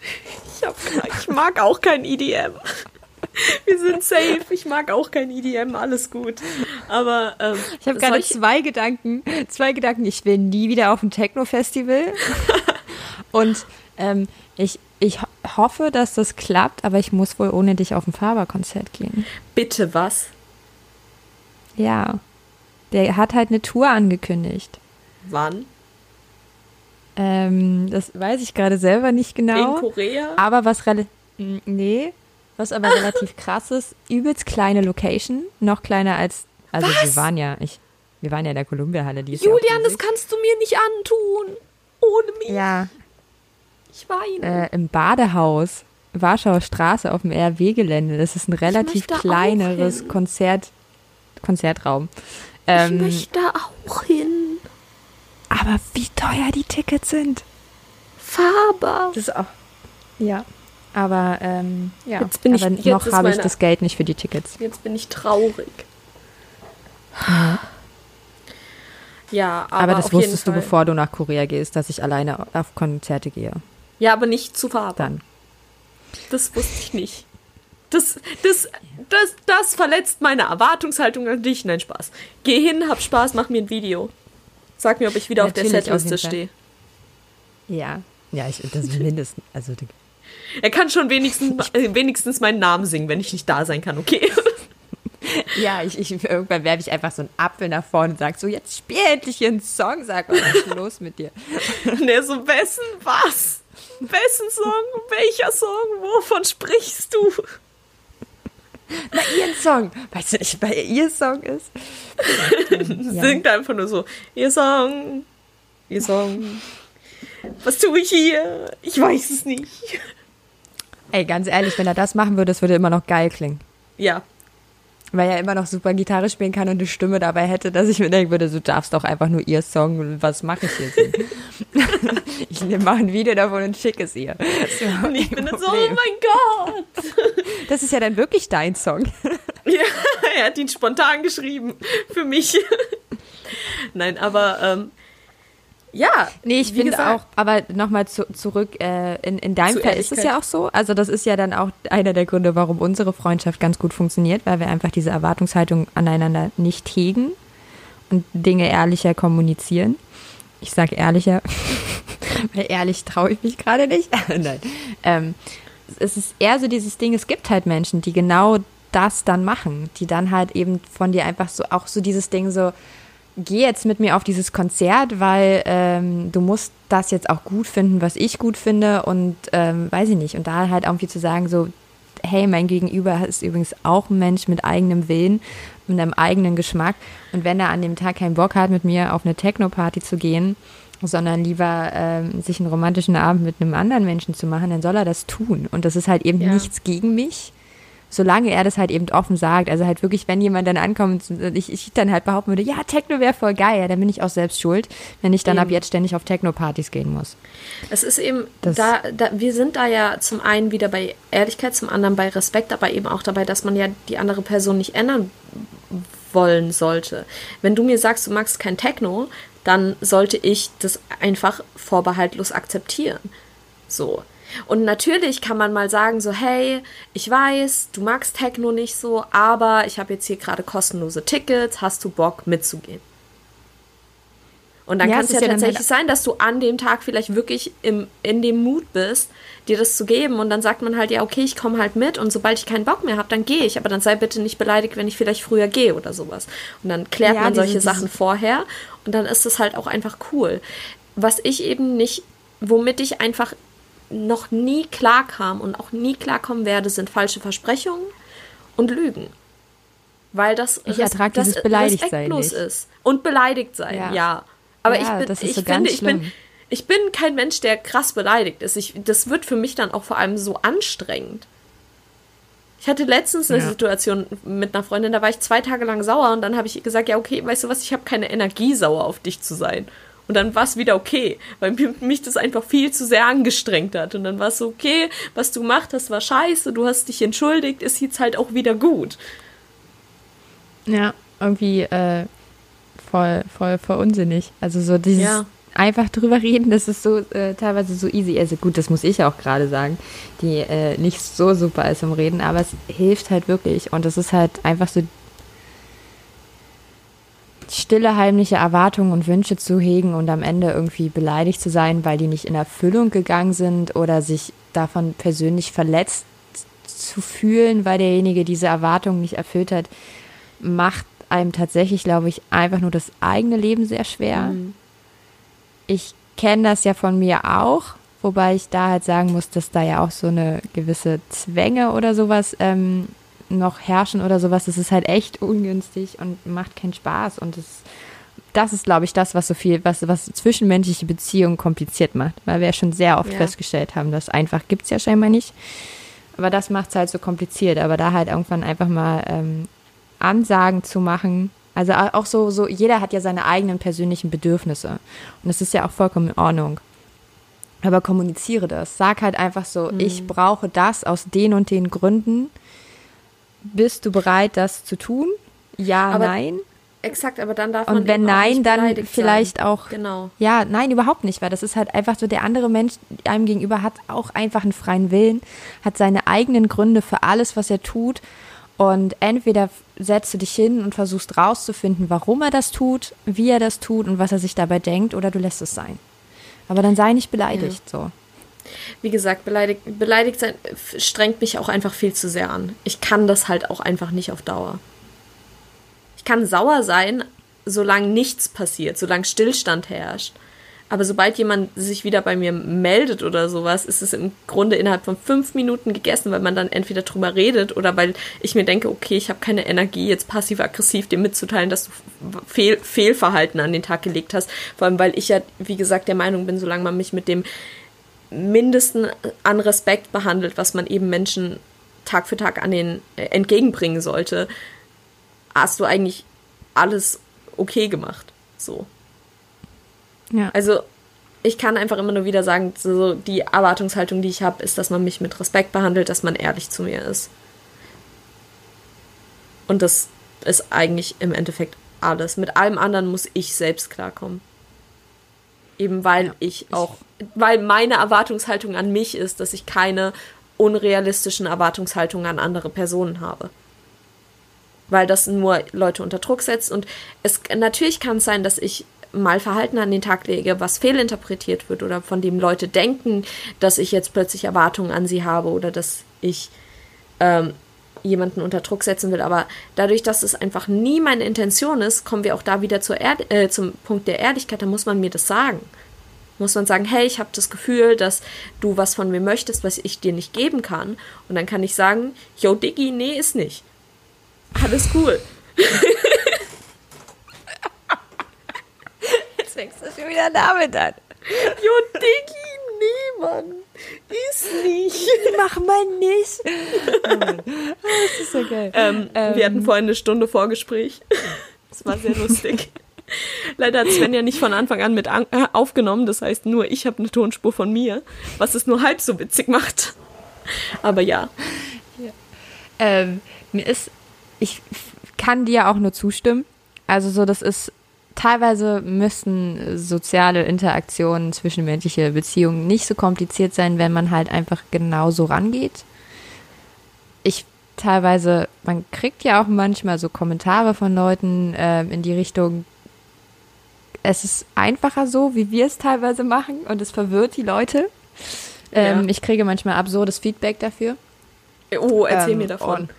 Ich mag auch kein EDM. Wir sind safe. Ich mag auch kein EDM. Alles gut. Aber ich habe gerade zwei Gedanken. Ich will nie wieder auf ein Techno-Festival. Und ich hoffe, dass das klappt, aber ich muss wohl ohne dich auf ein Faber-Konzert gehen. Bitte was? Ja. Der hat halt eine Tour angekündigt. Wann? Das weiß ich gerade selber nicht genau. In Korea? Aber was aber relativ krass ist, übelst kleine Location, noch kleiner als, also was? wir waren ja in der Columbia-Halle. Julian, das kannst du mir nicht antun, ohne mich. Ja. Ich weine. Im Badehaus, Warschauer Straße auf dem RW-Gelände, das ist ein relativ kleineres Konzertraum. Ich möchte da auch hin. Aber wie teuer die Tickets sind. Faber. Das ist auch. Ja. Aber jetzt habe ich das Geld nicht für die Tickets. Jetzt bin ich traurig. Ja, aber das wusstest du, bevor du nach Korea gehst, dass ich alleine auf Konzerte gehe. Ja, aber nicht zu Faber. Dann. Das wusste ich nicht. Das verletzt meine Erwartungshaltung an dich. Nein, Spaß. Geh hin, hab Spaß, mach mir ein Video. Sag mir, ob ich wieder auf der Setliste stehe. Ja, das mindestens. Also, Er kann schon wenigstens meinen Namen singen, wenn ich nicht da sein kann, okay? Ja, irgendwann werfe ich einfach so einen Apfel nach vorne und sage so, jetzt spiel endlich hier einen Song, sag mal, was ist los mit dir? Und er so, wessen was? Wessen Song? Welcher Song? Wovon sprichst du? Na, ihren Song. Weißt du nicht, weil ihr Song ist? Ja. Singt einfach nur so, ihr Song, ihr Song. Was tue ich hier? Ich weiß es nicht. Ey, ganz ehrlich, wenn er das machen würde, das würde immer noch geil klingen. Ja. Weil er immer noch super Gitarre spielen kann und eine Stimme dabei hätte, dass ich mir denken würde, du darfst doch einfach nur ihr Song, was mache ich jetzt? Ich mache ein Video davon und schicke es ihr. Und ich bin dann so, oh mein Gott! Das ist ja dann wirklich dein Song. Ja, er hat ihn spontan geschrieben, für mich. Nein, aber... ja, nee, ich finde auch, aber nochmal zurück, in deinem Fall ist es ja auch so, also das ist ja dann auch einer der Gründe, warum unsere Freundschaft ganz gut funktioniert, weil wir einfach diese Erwartungshaltung aneinander nicht hegen und Dinge ehrlicher kommunizieren. Ich sage ehrlicher, weil ehrlich traue ich mich gerade nicht. Nein. Es ist eher so dieses Ding, es gibt halt Menschen, die genau das dann machen, die dann halt eben von dir einfach so, auch so dieses Ding so, geh jetzt mit mir auf dieses Konzert, weil du musst das jetzt auch gut finden, was ich gut finde und weiß ich nicht. Und da halt irgendwie zu sagen so, hey, mein Gegenüber ist übrigens auch ein Mensch mit eigenem Willen, mit einem eigenen Geschmack. Und wenn er an dem Tag keinen Bock hat, mit mir auf eine Techno-Party zu gehen, sondern lieber sich einen romantischen Abend mit einem anderen Menschen zu machen, dann soll er das tun. Und das ist halt eben nichts gegen mich. Solange er das halt eben offen sagt, also halt wirklich, wenn jemand dann ankommt und ich dann halt behaupten würde, ja, Techno wäre voll geil, ja, dann bin ich auch selbst schuld, wenn ich dann ab jetzt ständig auf Techno-Partys gehen muss. Es ist eben, wir sind da ja zum einen wieder bei Ehrlichkeit, zum anderen bei Respekt, aber eben auch dabei, dass man ja die andere Person nicht ändern wollen sollte. Wenn du mir sagst, du magst kein Techno, dann sollte ich das einfach vorbehaltlos akzeptieren. So. Und natürlich kann man mal sagen so, hey, ich weiß, du magst Techno nicht so, aber ich habe jetzt hier gerade kostenlose Tickets, hast du Bock mitzugehen? Und dann kann es ja tatsächlich sein, dass du an dem Tag vielleicht wirklich in dem Mut bist, dir das zu geben und dann sagt man halt, ja okay, ich komme halt mit und sobald ich keinen Bock mehr habe, dann gehe ich, aber dann sei bitte nicht beleidigt, wenn ich vielleicht früher gehe oder sowas. Und dann klärt man solche Sachen vorher und dann ist das halt auch einfach cool. Was ich eben nicht, womit ich einfach noch nie klarkam und auch nie klarkommen werde, sind falsche Versprechungen und Lügen. Weil das respektlos ist. Und beleidigt sein, ja. Aber ja, ich bin kein Mensch, der krass beleidigt ist. Das wird für mich dann auch vor allem so anstrengend. Ich hatte letztens eine Situation mit einer Freundin, da war ich 2 Tage lang sauer und dann habe ich gesagt, ja okay, weißt du was, ich habe keine Energie, sauer auf dich zu sein. Und dann war es wieder okay, weil mich das einfach viel zu sehr angestrengt hat. Und dann war es so, okay, was du gemacht hast, war scheiße, du hast dich entschuldigt, ist jetzt halt auch wieder gut. Ja, irgendwie voll unsinnig. Also so dieses einfach drüber reden, das ist so teilweise so easy. Also gut, das muss ich auch gerade sagen, die nicht so super ist im Reden, aber es hilft halt wirklich. Und das ist halt einfach so, stille, heimliche Erwartungen und Wünsche zu hegen und am Ende irgendwie beleidigt zu sein, weil die nicht in Erfüllung gegangen sind oder sich davon persönlich verletzt zu fühlen, weil derjenige diese Erwartungen nicht erfüllt hat, macht einem tatsächlich, glaube ich, einfach nur das eigene Leben sehr schwer. Mhm. Ich kenne das ja von mir auch, wobei ich da halt sagen muss, dass da ja auch so eine gewisse Zwänge oder sowas noch herrschen oder sowas, das ist halt echt ungünstig und macht keinen Spaß und das ist, glaube ich, das, was so viel, was zwischenmenschliche Beziehungen kompliziert macht, weil wir ja schon sehr oft festgestellt haben, dass einfach gibt es ja scheinbar nicht, aber das macht es halt so kompliziert, aber da halt irgendwann einfach mal Ansagen zu machen, also auch so, jeder hat ja seine eigenen persönlichen Bedürfnisse und das ist ja auch vollkommen in Ordnung. Aber kommuniziere das, sag halt einfach so, ich brauche das aus den und den Gründen. Bist du bereit, das zu tun? Ja, aber, nein. Exakt, aber dann darf man und wenn nein, dann vielleicht sein. Auch. Genau. Ja, nein, überhaupt nicht, weil das ist halt einfach so, der andere Mensch einem gegenüber hat auch einfach einen freien Willen, hat seine eigenen Gründe für alles, was er tut und entweder setzt du dich hin und versuchst rauszufinden, warum er das tut, wie er das tut und was er sich dabei denkt oder du lässt es sein. Aber dann sei nicht beleidigt, so. Wie gesagt, beleidigt sein strengt mich auch einfach viel zu sehr an. Ich kann das halt auch einfach nicht auf Dauer. Ich kann sauer sein, solange nichts passiert, solange Stillstand herrscht. Aber sobald jemand sich wieder bei mir meldet oder sowas, ist es im Grunde innerhalb von 5 Minuten gegessen, weil man dann entweder drüber redet oder weil ich mir denke, okay, ich habe keine Energie, jetzt passiv-aggressiv dir mitzuteilen, dass du Fehlverhalten an den Tag gelegt hast. Vor allem, weil ich ja, wie gesagt, der Meinung bin, solange man mich mit dem Mindesten an Respekt behandelt, was man eben Menschen Tag für Tag an den entgegenbringen sollte, hast du eigentlich alles okay gemacht. So. Ja. Also ich kann einfach immer nur wieder sagen, so die Erwartungshaltung, die ich habe, ist, dass man mich mit Respekt behandelt, dass man ehrlich zu mir ist. Und das ist eigentlich im Endeffekt alles. Mit allem anderen muss ich selbst klarkommen. Eben weil weil meine Erwartungshaltung an mich ist, dass ich keine unrealistischen Erwartungshaltungen an andere Personen habe. Weil das nur Leute unter Druck setzt. Und es natürlich kann es sein, dass ich mal Verhalten an den Tag lege, was fehlinterpretiert wird oder von dem Leute denken, dass ich jetzt plötzlich Erwartungen an sie habe oder dass ich jemanden unter Druck setzen will. Aber dadurch, dass es einfach nie meine Intention ist, kommen wir auch da wieder zum Punkt der Ehrlichkeit. Da muss man mir das sagen. Muss man sagen, hey, ich habe das Gefühl, dass du was von mir möchtest, was ich dir nicht geben kann. Und dann kann ich sagen, yo, Diggi, nee, ist nicht. Alles cool. Fängst du schon wieder damit an? Jo, Diggi, nee, Mann. Ist nicht. Mach mal nicht. Oh, das ist ja geil. Wir hatten vorhin eine Stunde Vorgespräch. Das war sehr lustig. Leider hat Sven ja nicht von Anfang an mit aufgenommen. Das heißt, nur ich habe eine Tonspur von mir, was es nur halb so witzig macht. Aber ja. Ich kann dir auch nur zustimmen. Also so, das ist teilweise müssen soziale Interaktionen, zwischenmenschliche Beziehungen nicht so kompliziert sein, wenn man halt einfach genauso rangeht. Man kriegt ja auch manchmal so Kommentare von Leuten in die Richtung, es ist einfacher so, wie wir es teilweise machen und es verwirrt die Leute. Ja. Ich kriege manchmal absurdes Feedback dafür. Oh, erzähl mir davon.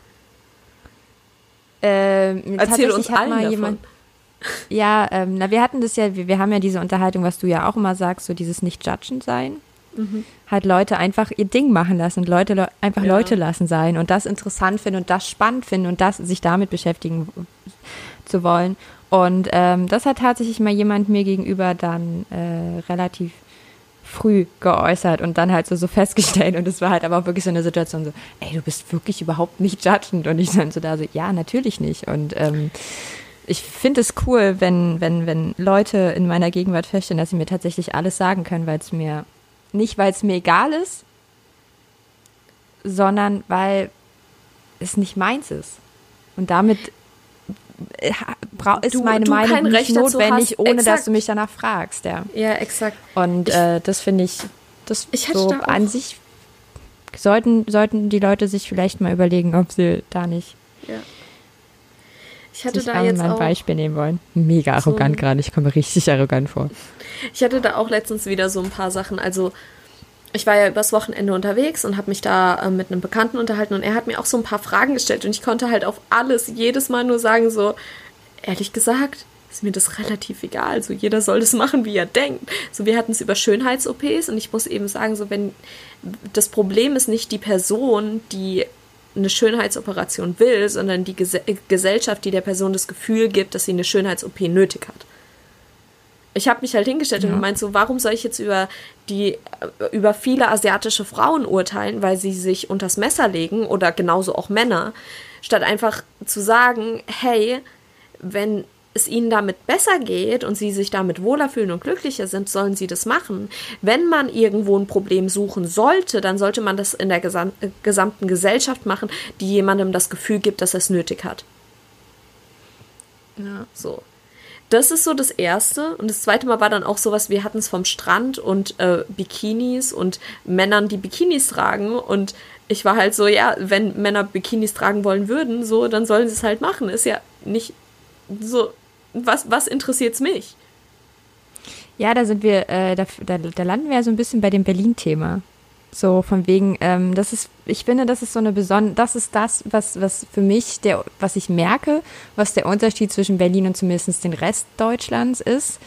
Erzähl uns allen mal davon. Ja, wir hatten das ja, wir haben ja diese Unterhaltung, was du ja auch immer sagst, so dieses Nicht-Judgend sein. Mhm. Halt Leute einfach ihr Ding machen lassen und Leute lassen sein und das interessant finden und das spannend finden und das sich damit beschäftigen zu wollen. Und das hat tatsächlich mal jemand mir gegenüber dann relativ früh geäußert und dann halt so festgestellt und es war halt aber auch wirklich so eine Situation so, ey, du bist wirklich überhaupt nicht judgend und ich dann so da so, ja, natürlich nicht und ich finde es cool, wenn Leute in meiner Gegenwart feststellen, dass sie mir tatsächlich alles sagen können, weil es mir egal ist, sondern weil es nicht meins ist. Und damit ist meine Meinung nicht notwendig, ohne dass du mich danach fragst. Ja, exakt. Und das finde ich, das so an sich sollten die Leute sich vielleicht mal überlegen, ob sie da nicht... Ja. Ich hatte da jetzt auch ein Beispiel nehmen wollen. Mega arrogant gerade, ich komme richtig arrogant vor. Ich hatte da auch letztens wieder so ein paar Sachen, also ich war ja übers Wochenende unterwegs und habe mich da mit einem Bekannten unterhalten und er hat mir auch so ein paar Fragen gestellt und ich konnte halt auf alles jedes Mal nur sagen so, ehrlich gesagt, ist mir das relativ egal, so jeder soll das machen, wie er denkt. So wir hatten es über Schönheits-OPs und ich muss eben sagen, so wenn das Problem ist nicht die Person, die eine Schönheitsoperation will, sondern die Gesellschaft, die der Person das Gefühl gibt, dass sie eine Schönheits-OP nötig hat. Ich habe mich halt hingestellt und gemeint so, warum soll ich jetzt über viele asiatische Frauen urteilen, weil sie sich unters Messer legen oder genauso auch Männer, statt einfach zu sagen, hey, wenn es ihnen damit besser geht und sie sich damit wohler fühlen und glücklicher sind, sollen sie das machen. Wenn man irgendwo ein Problem suchen sollte, dann sollte man das in der gesamten Gesellschaft machen, die jemandem das Gefühl gibt, dass er es nötig hat. Ja. So. Das ist so das Erste. Und das Zweite Mal war dann auch sowas, wir hatten es vom Strand und Bikinis und Männern, die Bikinis tragen. Und ich war halt so, ja, wenn Männer Bikinis tragen wollen würden, so, dann sollen sie es halt machen. Ist ja nicht so... Was interessiert's mich? Ja, da landen wir ja so ein bisschen bei dem Berlin-Thema. So von wegen, das ist, ich finde, das ist so eine besondere, das ist das, was für mich, was ich merke, was der Unterschied zwischen Berlin und zumindest den Rest Deutschlands ist.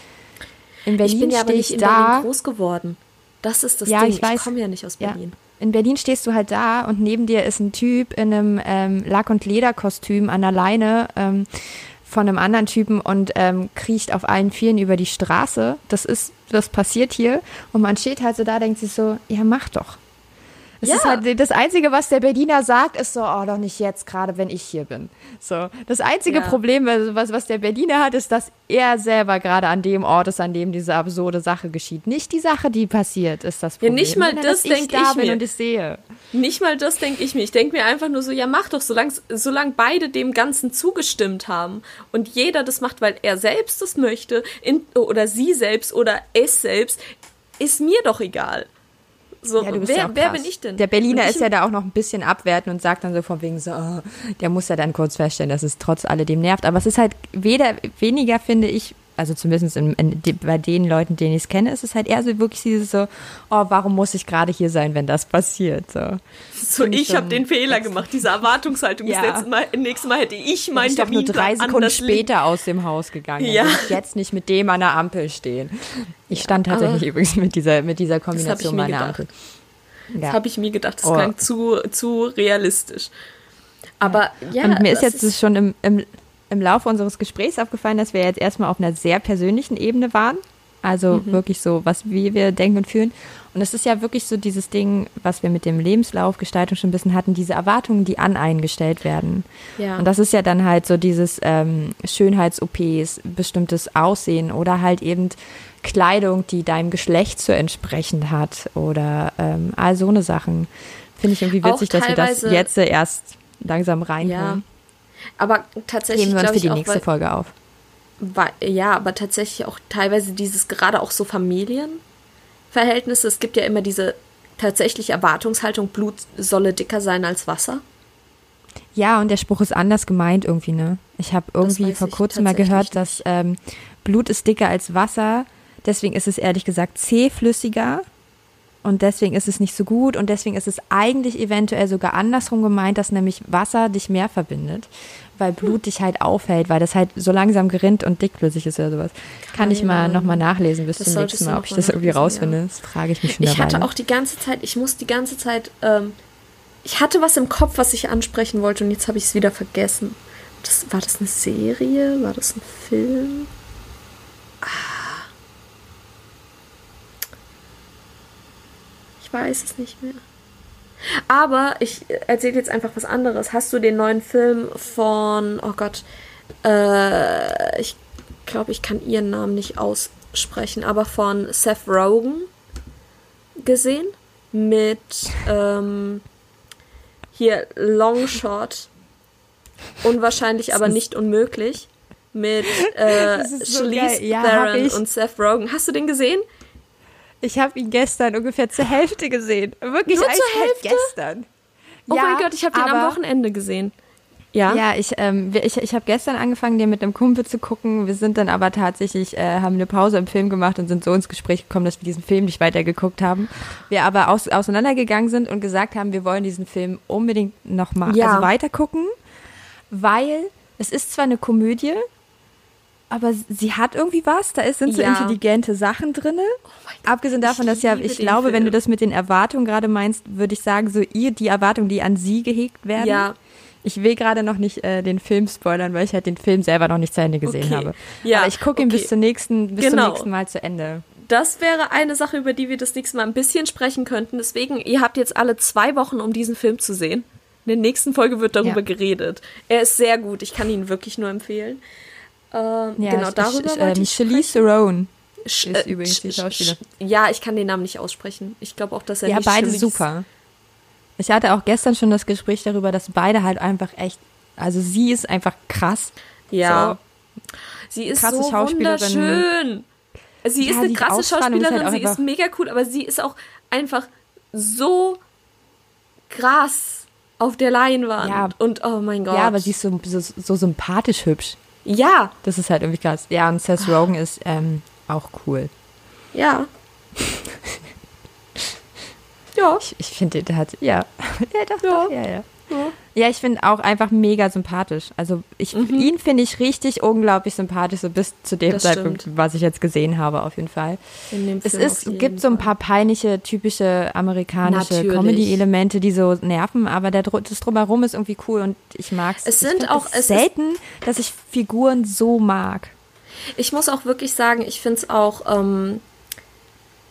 In Berlin ich bin ja aber nicht in Berlin groß geworden. Das ist das Ding, ich komme ja nicht aus Berlin. Ja. In Berlin stehst du halt da und neben dir ist ein Typ in einem Lack- und Lederkostüm an der Leine von einem anderen Typen und kriecht auf allen Vieren über die Straße. Das passiert hier. Und man steht halt so da, denkt sich so, ja, mach doch. Es ist halt das Einzige, was der Berliner sagt, ist so, oh, doch nicht jetzt, gerade wenn ich hier bin. So, das einzige Problem, was der Berliner hat, ist, dass er selber gerade an dem Ort ist, an dem diese absurde Sache geschieht. Nicht die Sache, die passiert, ist das Problem. Ja, nicht mal das denke ich mir. Und ich sehe. Nicht mal das denke ich mir. Ich denke mir einfach nur so, ja, mach doch, solange beide dem Ganzen zugestimmt haben und jeder das macht, weil er selbst das möchte oder sie selbst oder es selbst, ist mir doch egal. So, ja, wer bin ich denn? Der Berliner ist ja da auch noch ein bisschen abwertend und sagt dann so von wegen so, oh, der muss ja dann kurz feststellen, dass es trotz alledem nervt. Aber es ist halt weniger, finde ich, also zumindest bei den Leuten, denen ich es kenne, ist es halt eher so wirklich dieses so, oh, warum muss ich gerade hier sein, wenn das passiert? So ich habe den Fehler gemacht, diese Erwartungshaltung. Ja. Das nächste Mal hätte ich meinen Termin anders. Ich bin nur 3 Sekunden später aus dem Haus gegangen, ja. Dann würde ich jetzt nicht mit dem an der Ampel stehen. Ich stand tatsächlich übrigens mit dieser Kombination an der Ampel. Ja. Das habe ich mir gedacht, das klang zu realistisch. Aber ja, und mir ist jetzt schon im Laufe unseres Gesprächs aufgefallen, dass wir jetzt erstmal auf einer sehr persönlichen Ebene waren. Also wirklich so, wie wir denken und fühlen. Und es ist ja wirklich so dieses Ding, was wir mit dem Lebenslauf, Gestaltung schon ein bisschen hatten, diese Erwartungen, die an einen gestellt werden. Ja. Und das ist ja dann halt so dieses Schönheits-OPs, bestimmtes Aussehen oder halt eben Kleidung, die deinem Geschlecht zu entsprechen hat oder all so eine Sachen. Finde ich irgendwie witzig, dass wir das jetzt erst langsam reinholen. Ja. Aber tatsächlich, geben wir uns für die nächste Folge auf. Ja, aber tatsächlich auch teilweise dieses, gerade auch so Familienverhältnisse, es gibt ja immer diese tatsächliche Erwartungshaltung, Blut solle dicker sein als Wasser. Ja, und der Spruch ist anders gemeint irgendwie, ne? Ich habe irgendwie vor kurzem mal gehört, dass Blut ist dicker als Wasser, deswegen ist es ehrlich gesagt zähflüssiger. Und deswegen ist es nicht so gut und deswegen ist es eigentlich eventuell sogar andersrum gemeint, dass nämlich Wasser dich mehr verbindet, weil Blut dich halt aufhält, weil das halt so langsam gerinnt und dickflüssig ist oder sowas. Kann ich mal nochmal nachlesen bis zum nächsten Mal, ob ich das irgendwie rausfinde. Ja. Das frage ich mich schon dabei. Ich hatte was im Kopf, was ich ansprechen wollte und jetzt habe ich es wieder vergessen. War das eine Serie? War das ein Film? Ich weiß es nicht mehr. Aber ich erzähle jetzt einfach was anderes. Hast du den neuen Film von, ich glaube, ich kann ihren Namen nicht aussprechen, aber von Seth Rogen gesehen? Mit hier Longshot. Unwahrscheinlich, aber nicht unmöglich. Mit Charlize Theron und Seth Rogen. Hast du den gesehen? Ich habe ihn gestern ungefähr zur Hälfte gesehen. Wirklich nur zur Hälfte? Gestern. Oh ja, mein Gott, ich habe den am Wochenende gesehen. Ja, ich habe gestern angefangen, den mit einem Kumpel zu gucken. Wir sind dann aber tatsächlich, haben eine Pause im Film gemacht und sind so ins Gespräch gekommen, dass wir diesen Film nicht weitergeguckt haben. Wir aber auseinandergegangen sind und gesagt haben, wir wollen diesen Film unbedingt nochmal weitergucken, weil es ist zwar eine Komödie, aber sie hat irgendwie was, da sind so intelligente Sachen drin. Oh, abgesehen davon, ich glaube, wenn du das mit den Erwartungen gerade meinst, würde ich sagen, so die Erwartungen, die an sie gehegt werden. Ja. Ich will gerade noch nicht den Film spoilern, weil ich halt den Film selber noch nicht zu Ende gesehen habe. Ja. Aber ich gucke ihn bis zum nächsten Mal zu Ende. Das wäre eine Sache, über die wir das nächste Mal ein bisschen sprechen könnten. Deswegen, ihr habt jetzt alle 2 Wochen, um diesen Film zu sehen. In der nächsten Folge wird darüber geredet. Er ist sehr gut, ich kann ihn wirklich nur empfehlen. Darüber wollte ich Charlize Theron ist übrigens die Schauspielerin. Ja, ich kann den Namen nicht aussprechen. Ich glaube auch, dass er nicht beide super. Ich hatte auch gestern schon das Gespräch darüber, dass beide halt einfach echt, also sie ist einfach krass. Ja. So. Sie ist krasse so wunderschön. Sie ist eine krasse Schauspielerin, halt sie ist mega cool, aber sie ist auch einfach so krass auf der Leinwand. Ja. Und oh mein Gott. Ja, aber sie ist so sympathisch hübsch. Ja. Das ist halt irgendwie krass. Ja, und Seth Rogen ist auch cool. Ja. Ja. Ich finde, der hat, ja. Ja, doch, ja. Doch, ja, ja. Ja, ja, ich finde auch einfach mega sympathisch. Also ihn finde ich richtig unglaublich sympathisch, so bis zu dem das Zeitpunkt, stimmt, was ich jetzt gesehen habe, auf jeden Fall. In dem Film es gibt so ein paar peinliche, typische amerikanische Comedy-Elemente, die so nerven, aber das Drumherum ist irgendwie cool und ich mag es. Es ist selten, dass ich Figuren so mag. Ich muss auch wirklich sagen, ich finde es auch,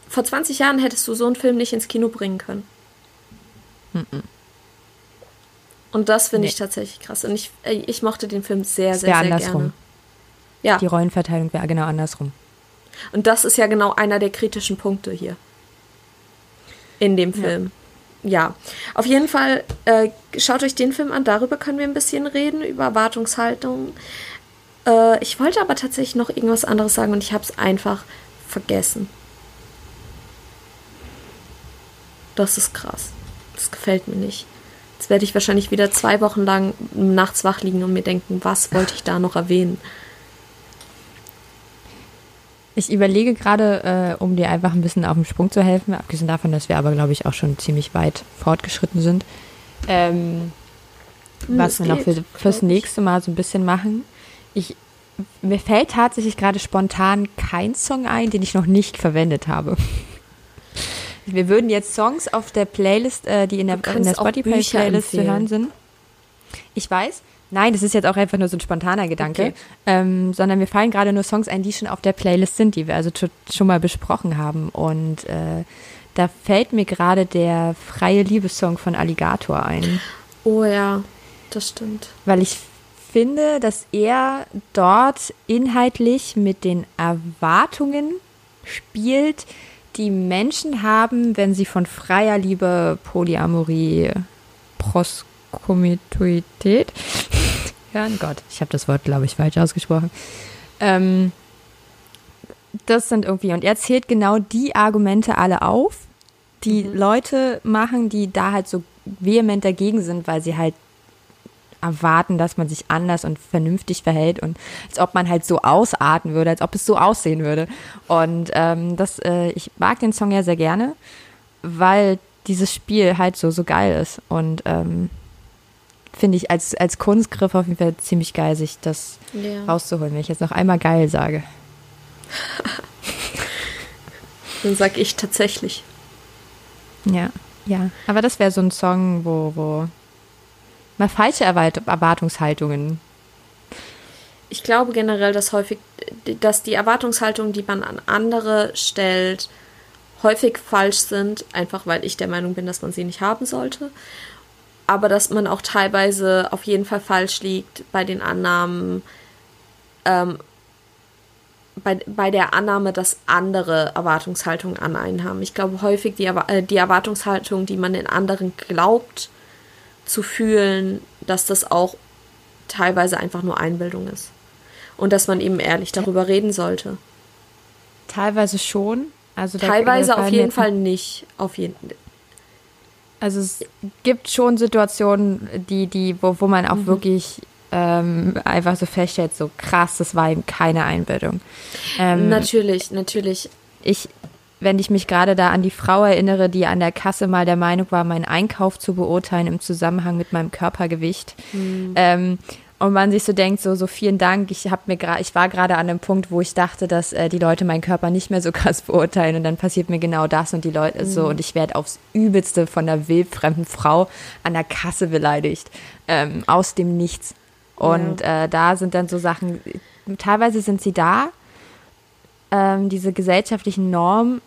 vor 20 Jahren hättest du so einen Film nicht ins Kino bringen können. Mhm. Und das finde ich tatsächlich krass. Und ich mochte den Film sehr, sehr, sehr gerne. Ja. Die Rollenverteilung wäre genau andersrum. Und das ist ja genau einer der kritischen Punkte hier. In dem Film. Ja. Auf jeden Fall, schaut euch den Film an. Darüber können wir ein bisschen reden, über Erwartungshaltung. Ich wollte aber tatsächlich noch irgendwas anderes sagen und ich habe es einfach vergessen. Das ist krass. Das gefällt mir nicht. Jetzt werde ich wahrscheinlich wieder 2 Wochen lang nachts wach liegen und mir denken, was wollte ich da noch erwähnen? Ich überlege gerade, um dir einfach ein bisschen auf den Sprung zu helfen, abgesehen davon, dass wir aber, glaube ich, auch schon ziemlich weit fortgeschritten sind, was wir noch fürs nächste Mal so ein bisschen machen. Mir fällt tatsächlich gerade spontan kein Song ein, den ich noch nicht verwendet habe. Wir würden jetzt Songs auf der Playlist, die in der Spotify-Playlist zu hören sind. Ich weiß. Nein, das ist jetzt auch einfach nur so ein spontaner Gedanke. Okay. Sondern mir fallen gerade nur Songs ein, die schon auf der Playlist sind, die wir also schon mal besprochen haben. Und da fällt mir gerade der Freie Liebessong von Alligator ein. Oh ja, das stimmt. Weil ich finde, dass er dort inhaltlich mit den Erwartungen spielt, die Menschen haben, wenn sie von freier Liebe, Polyamorie, Proskomituität, ja, oh Gott, ich habe das Wort, glaube ich, falsch ausgesprochen. Das sind irgendwie, und er zählt genau die Argumente alle auf, die Leute machen, die da halt so vehement dagegen sind, weil sie halt erwarten, dass man sich anders und vernünftig verhält und als ob man halt so ausarten würde, als ob es so aussehen würde. Und ich mag den Song ja sehr gerne, weil dieses Spiel halt so geil ist. Und finde ich als Kunstgriff auf jeden Fall ziemlich geil, sich das rauszuholen. Wenn ich jetzt noch einmal geil sage. Dann sag ich tatsächlich. Ja. Aber das wäre so ein Song, wo mal falsche Erwartungshaltungen. Ich glaube generell, dass die Erwartungshaltungen, die man an andere stellt, häufig falsch sind, einfach weil ich der Meinung bin, dass man sie nicht haben sollte. Aber dass man auch teilweise auf jeden Fall falsch liegt bei den Annahmen, bei der Annahme, dass andere Erwartungshaltungen an einen haben. Ich glaube häufig, die Erwartungshaltung, die man in anderen glaubt, zu fühlen, dass das auch teilweise einfach nur Einbildung ist. Und dass man eben ehrlich darüber reden sollte. Teilweise schon. Also teilweise auf jeden Fall nicht. Also es gibt schon Situationen, wo man auch wirklich einfach so feststellt, so krass, das war eben keine Einbildung. Natürlich. Wenn ich mich gerade da an die Frau erinnere, die an der Kasse mal der Meinung war, meinen Einkauf zu beurteilen im Zusammenhang mit meinem Körpergewicht. Und man sich so denkt, so vielen Dank, ich war gerade an einem Punkt, wo ich dachte, dass die Leute meinen Körper nicht mehr so krass beurteilen und dann passiert mir genau das und die Leute so und ich werde aufs Übelste von einer wildfremden Frau an der Kasse beleidigt. Aus dem Nichts. Und da sind dann so Sachen, teilweise sind sie da, diese gesellschaftlichen Normen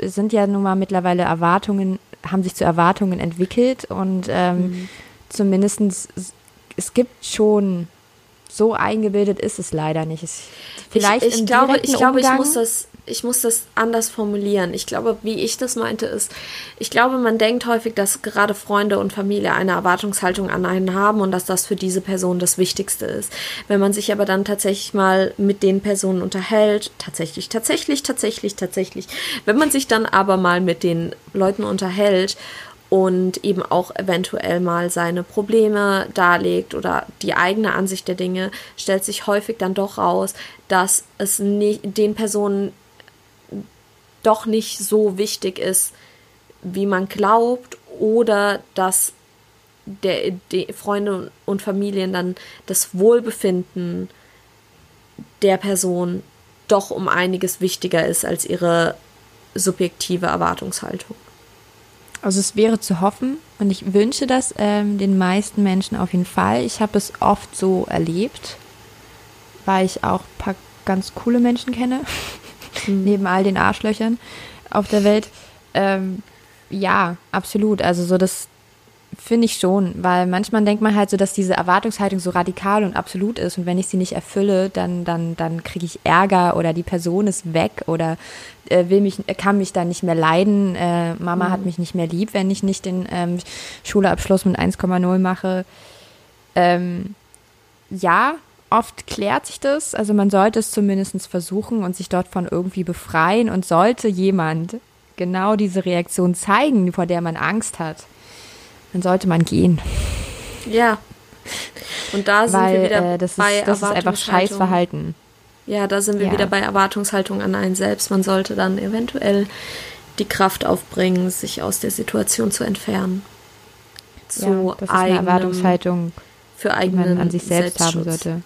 sind ja nun mal mittlerweile haben sich zu Erwartungen entwickelt und zumindest es gibt schon, so eingebildet ist es leider nicht. Ich muss das anders formulieren. Ich glaube, wie ich das meinte, ich glaube, man denkt häufig, dass gerade Freunde und Familie eine Erwartungshaltung an einen haben und dass das für diese Person das Wichtigste ist. Wenn man sich aber dann tatsächlich mal mit den Personen unterhält, wenn man sich dann aber mal mit den Leuten unterhält und eben auch eventuell mal seine Probleme darlegt oder die eigene Ansicht der Dinge, stellt sich häufig dann doch raus, dass es den Personen doch nicht so wichtig ist, wie man glaubt, oder dass die Freunde und Familien dann das Wohlbefinden der Person doch um einiges wichtiger ist als ihre subjektive Erwartungshaltung. Also es wäre zu hoffen, und ich wünsche das den meisten Menschen auf jeden Fall. Ich habe es oft so erlebt, weil ich auch ein paar ganz coole Menschen kenne, neben all den Arschlöchern auf der Welt. Ja, absolut. Also so das finde ich schon, weil manchmal denkt man halt so, dass diese Erwartungshaltung so radikal und absolut ist, und wenn ich sie nicht erfülle, dann kriege ich Ärger oder die Person ist weg oder kann mich dann nicht mehr leiden. Mama hat mich nicht mehr lieb, wenn ich nicht den Schulabschluss mit 1,0 mache. Ja, oft klärt sich das. Also man sollte es zumindest versuchen und sich dort von irgendwie befreien, und sollte jemand genau diese Reaktion zeigen, vor der man Angst hat, dann sollte man gehen. Ja. Und da sind wir wieder bei Erwartungshaltung. Das ist einfach scheiß Verhalten. Ja, da sind wir wieder bei Erwartungshaltung an einen selbst. Man sollte dann eventuell die Kraft aufbringen, sich aus der Situation zu entfernen. Ja, das ist eine Erwartungshaltung, die man an sich selbst haben sollte.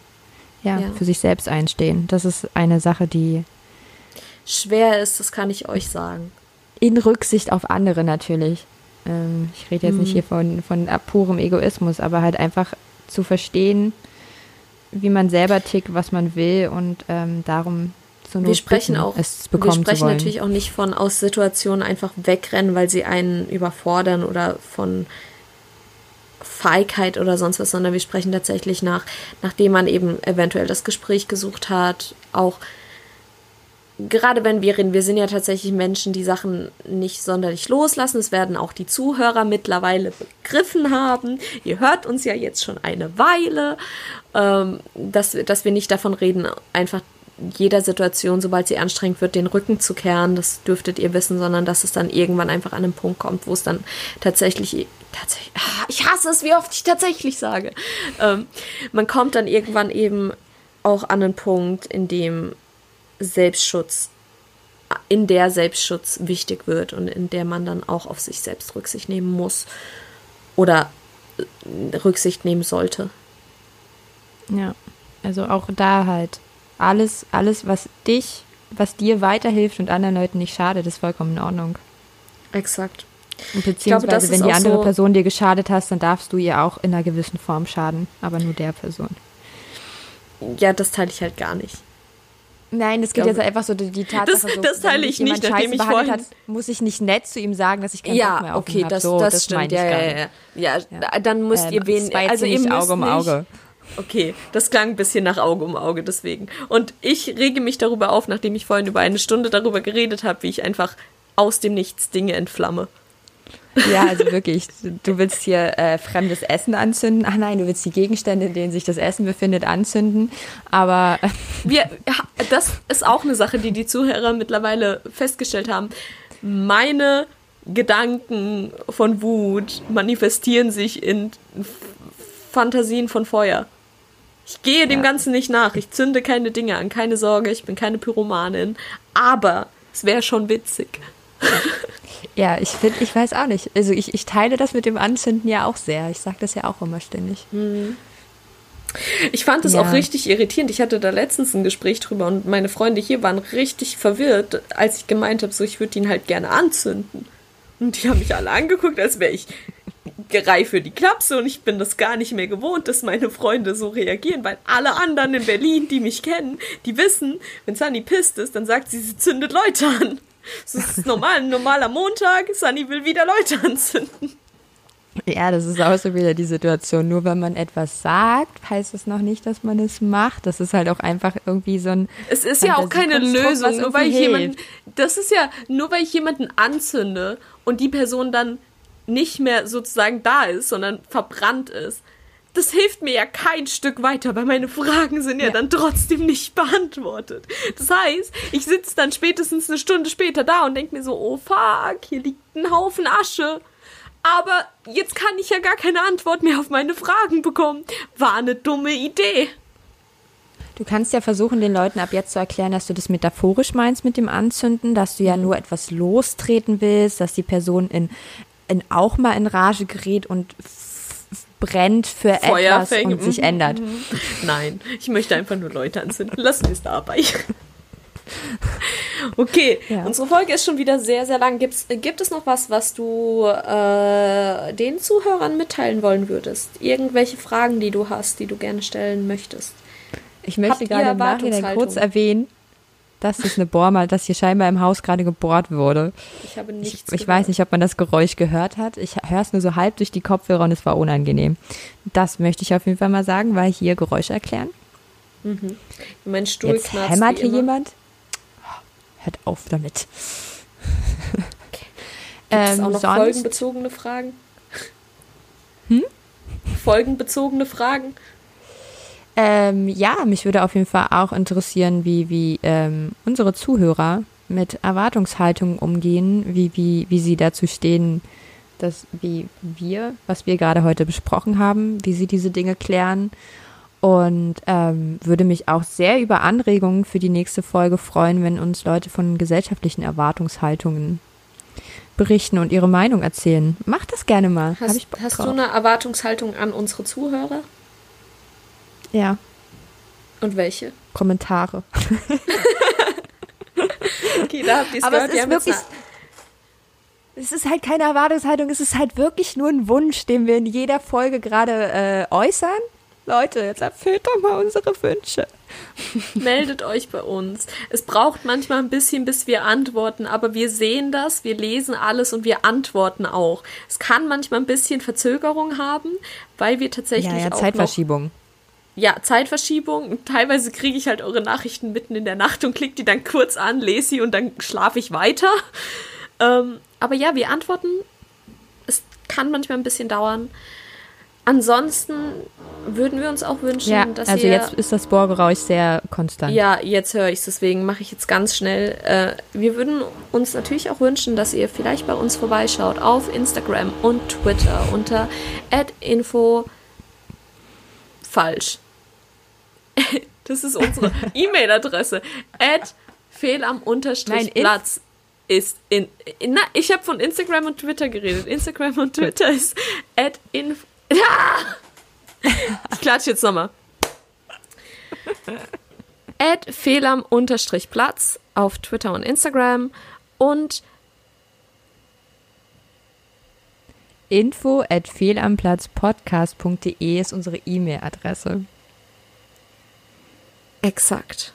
Ja, für sich selbst einstehen. Das ist eine Sache, die schwer ist, das kann ich euch sagen. In Rücksicht auf andere natürlich. Ich rede jetzt nicht hier von purem Egoismus, aber halt einfach zu verstehen, wie man selber tickt, was man will, und darum zu nur es bekommen zu wollen. Wir sprechen natürlich auch nicht von aus Situationen einfach wegrennen, weil sie einen überfordern, oder von Feigheit oder sonst was, sondern wir sprechen tatsächlich nachdem man eben eventuell das Gespräch gesucht hat, auch gerade wenn wir reden, wir sind ja tatsächlich Menschen, die Sachen nicht sonderlich loslassen. Es werden auch die Zuhörer mittlerweile begriffen haben. Ihr hört uns ja jetzt schon eine Weile, dass wir nicht davon reden, einfach jeder Situation, sobald sie anstrengend wird, den Rücken zu kehren. Das dürftet ihr wissen, sondern dass es dann irgendwann einfach an einen Punkt kommt, wo es dann tatsächlich ich hasse es, wie oft ich tatsächlich sage. Man kommt dann irgendwann eben auch an einen Punkt, in dem Selbstschutz wichtig wird und in der man dann auch auf sich selbst Rücksicht nehmen muss oder Rücksicht nehmen sollte. Ja, also auch da halt alles, was dir weiterhilft und anderen Leuten nicht schadet, ist vollkommen in Ordnung. Exakt. Und beziehungsweise, wenn die andere Person dir geschadet hast, dann darfst du ihr auch in einer gewissen Form schaden, aber nur der Person. Ja, das teile ich halt gar nicht. Nein, das geht jetzt einfach so die Tatsache. Das teile ich nicht, nachdem ich vorhin muss ich nicht nett zu ihm sagen, dass ich keinen Bock mehr auf ihn habe. So, das stimmt. Ja, dann müsst ihr wen... Also eben Auge um Auge. Okay, das klang ein bisschen nach Auge um Auge, deswegen. Und ich rege mich darüber auf, nachdem ich vorhin über eine Stunde darüber geredet habe, wie ich einfach aus dem Nichts Dinge entflamme. Ja, also wirklich, du willst hier fremdes Essen anzünden. Ach nein, du willst die Gegenstände, in denen sich das Essen befindet, anzünden. Aber das ist auch eine Sache, die Zuhörer mittlerweile festgestellt haben. Meine Gedanken von Wut manifestieren sich in Fantasien von Feuer. Ich gehe dem Ganzen nicht nach. Ich zünde keine Dinge an. Keine Sorge, ich bin keine Pyromanin. Aber es wäre schon witzig. Ja, ich weiß auch nicht. Also ich teile das mit dem Anzünden ja auch sehr. Ich sage das ja auch immer ständig. Ich fand es auch richtig irritierend. Ich hatte da letztens ein Gespräch drüber und meine Freunde hier waren richtig verwirrt, als ich gemeint habe, so ich würde ihn halt gerne anzünden. Und die haben mich alle angeguckt, als wäre ich reif für die Klapse, und ich bin das gar nicht mehr gewohnt, dass meine Freunde so reagieren, weil alle anderen in Berlin, die mich kennen, die wissen, wenn Sunny pisst ist, dann sagt sie zündet Leute an. Das ist normal, ein normaler Montag, Sunny will wieder Leute anzünden. Ja, das ist auch so wieder die Situation. Nur wenn man etwas sagt, heißt es noch nicht, dass man es macht. Das ist halt auch einfach irgendwie so ein... Es ist ja auch keine Lösung, nur weil ich jemanden anzünde und die Person dann nicht mehr sozusagen da ist, sondern verbrannt ist. Das hilft mir ja kein Stück weiter, weil meine Fragen sind ja dann trotzdem nicht beantwortet. Das heißt, ich sitze dann spätestens eine Stunde später da und denke mir so, oh fuck, hier liegt ein Haufen Asche. Aber jetzt kann ich ja gar keine Antwort mehr auf meine Fragen bekommen. War eine dumme Idee. Du kannst ja versuchen, den Leuten ab jetzt zu erklären, dass du das metaphorisch meinst mit dem Anzünden, dass du ja nur etwas lostreten willst, dass die Person auch mal in Rage gerät und brennt für Feuer etwas fängt. Und sich ändert. Nein, ich möchte einfach nur Leute anzünden. Lassen wir es dabei. Okay, ja. Unsere Folge ist schon wieder sehr, sehr lang. Gibt es noch was du den Zuhörern mitteilen wollen würdest? Irgendwelche Fragen, die du hast, die du gerne stellen möchtest? Ich möchte gerade im Nachhinein kurz erwähnen, dass es eine Bohrmal, dass hier scheinbar im Haus gerade gebohrt wurde. Ich habe nichts gehört. Ich weiß nicht, ob man das Geräusch gehört hat. Ich höre es nur so halb durch die Kopfhörer und es war unangenehm. Das möchte ich auf jeden Fall mal sagen, weil hier Geräusche erklären. Mhm. Mein Stuhl knarzt wie immer. Jetzt hämmert hier jemand. Hört auf damit. Okay. Gibt es auch noch folgenbezogene Fragen? Folgenbezogene Fragen? Ja, mich würde auf jeden Fall auch interessieren, wie unsere Zuhörer mit Erwartungshaltungen umgehen, wie sie dazu stehen, dass was wir gerade heute besprochen haben, wie sie diese Dinge klären. Und würde mich auch sehr über Anregungen für die nächste Folge freuen, wenn uns Leute von gesellschaftlichen Erwartungshaltungen berichten und ihre Meinung erzählen. Mach das gerne mal. Hast du eine Erwartungshaltung an unsere Zuhörer? Ja. Und welche? Kommentare. Okay, da habt ihr es gehört. Aber es ist halt keine Erwartungshaltung, es ist halt wirklich nur ein Wunsch, den wir in jeder Folge gerade äußern. Leute, jetzt erfüllt doch mal unsere Wünsche. Meldet euch bei uns. Es braucht manchmal ein bisschen, bis wir antworten, aber wir sehen das, wir lesen alles und wir antworten auch. Es kann manchmal ein bisschen Verzögerung haben, weil wir tatsächlich auch Zeitverschiebung. Zeitverschiebung. Und teilweise kriege ich halt eure Nachrichten mitten in der Nacht und klicke die dann kurz an, lese sie und dann schlafe ich weiter. Aber ja, wir antworten. Es kann manchmal ein bisschen dauern. Ansonsten würden wir uns auch wünschen, dass ihr... Also jetzt ist das Bohrgeräusch sehr konstant. Ja, jetzt höre ich es, deswegen mache ich jetzt ganz schnell. Wir würden uns natürlich auch wünschen, dass ihr vielleicht bei uns vorbeischaut auf Instagram und Twitter unter @info_falsch. Das ist unsere E-Mail-Adresse. @fehlam_platz. Ich habe von Instagram und Twitter geredet. Instagram und Twitter ist @info. Ich klatsche jetzt nochmal. @fehlam_platz auf Twitter und Instagram und info@fehlamplatzpodcast.de ist unsere E-Mail-Adresse. Exakt.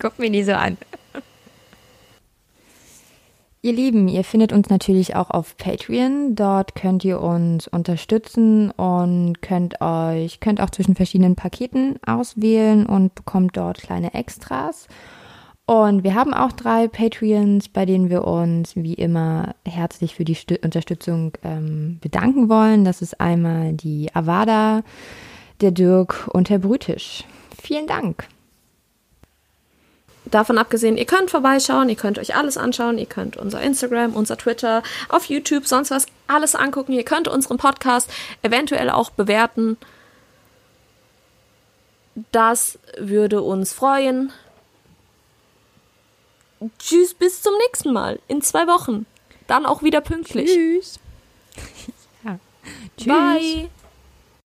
Guck mir die so an. Ihr Lieben, ihr findet uns natürlich auch auf Patreon. Dort könnt ihr uns unterstützen und könnt auch zwischen verschiedenen Paketen auswählen und bekommt dort kleine Extras. Und wir haben auch 3 Patreons, bei denen wir uns wie immer herzlich für die Unterstützung bedanken wollen. Das ist einmal die Avada, der Dirk und Herr Brütisch. Vielen Dank. Davon abgesehen, ihr könnt vorbeischauen, ihr könnt euch alles anschauen, ihr könnt unser Instagram, unser Twitter, auf YouTube, sonst was, alles angucken. Ihr könnt unseren Podcast eventuell auch bewerten. Das würde uns freuen. Tschüss, bis zum nächsten Mal. In 2 Wochen. Dann auch wieder pünktlich. Tschüss. Ja. Tschüss. Bye.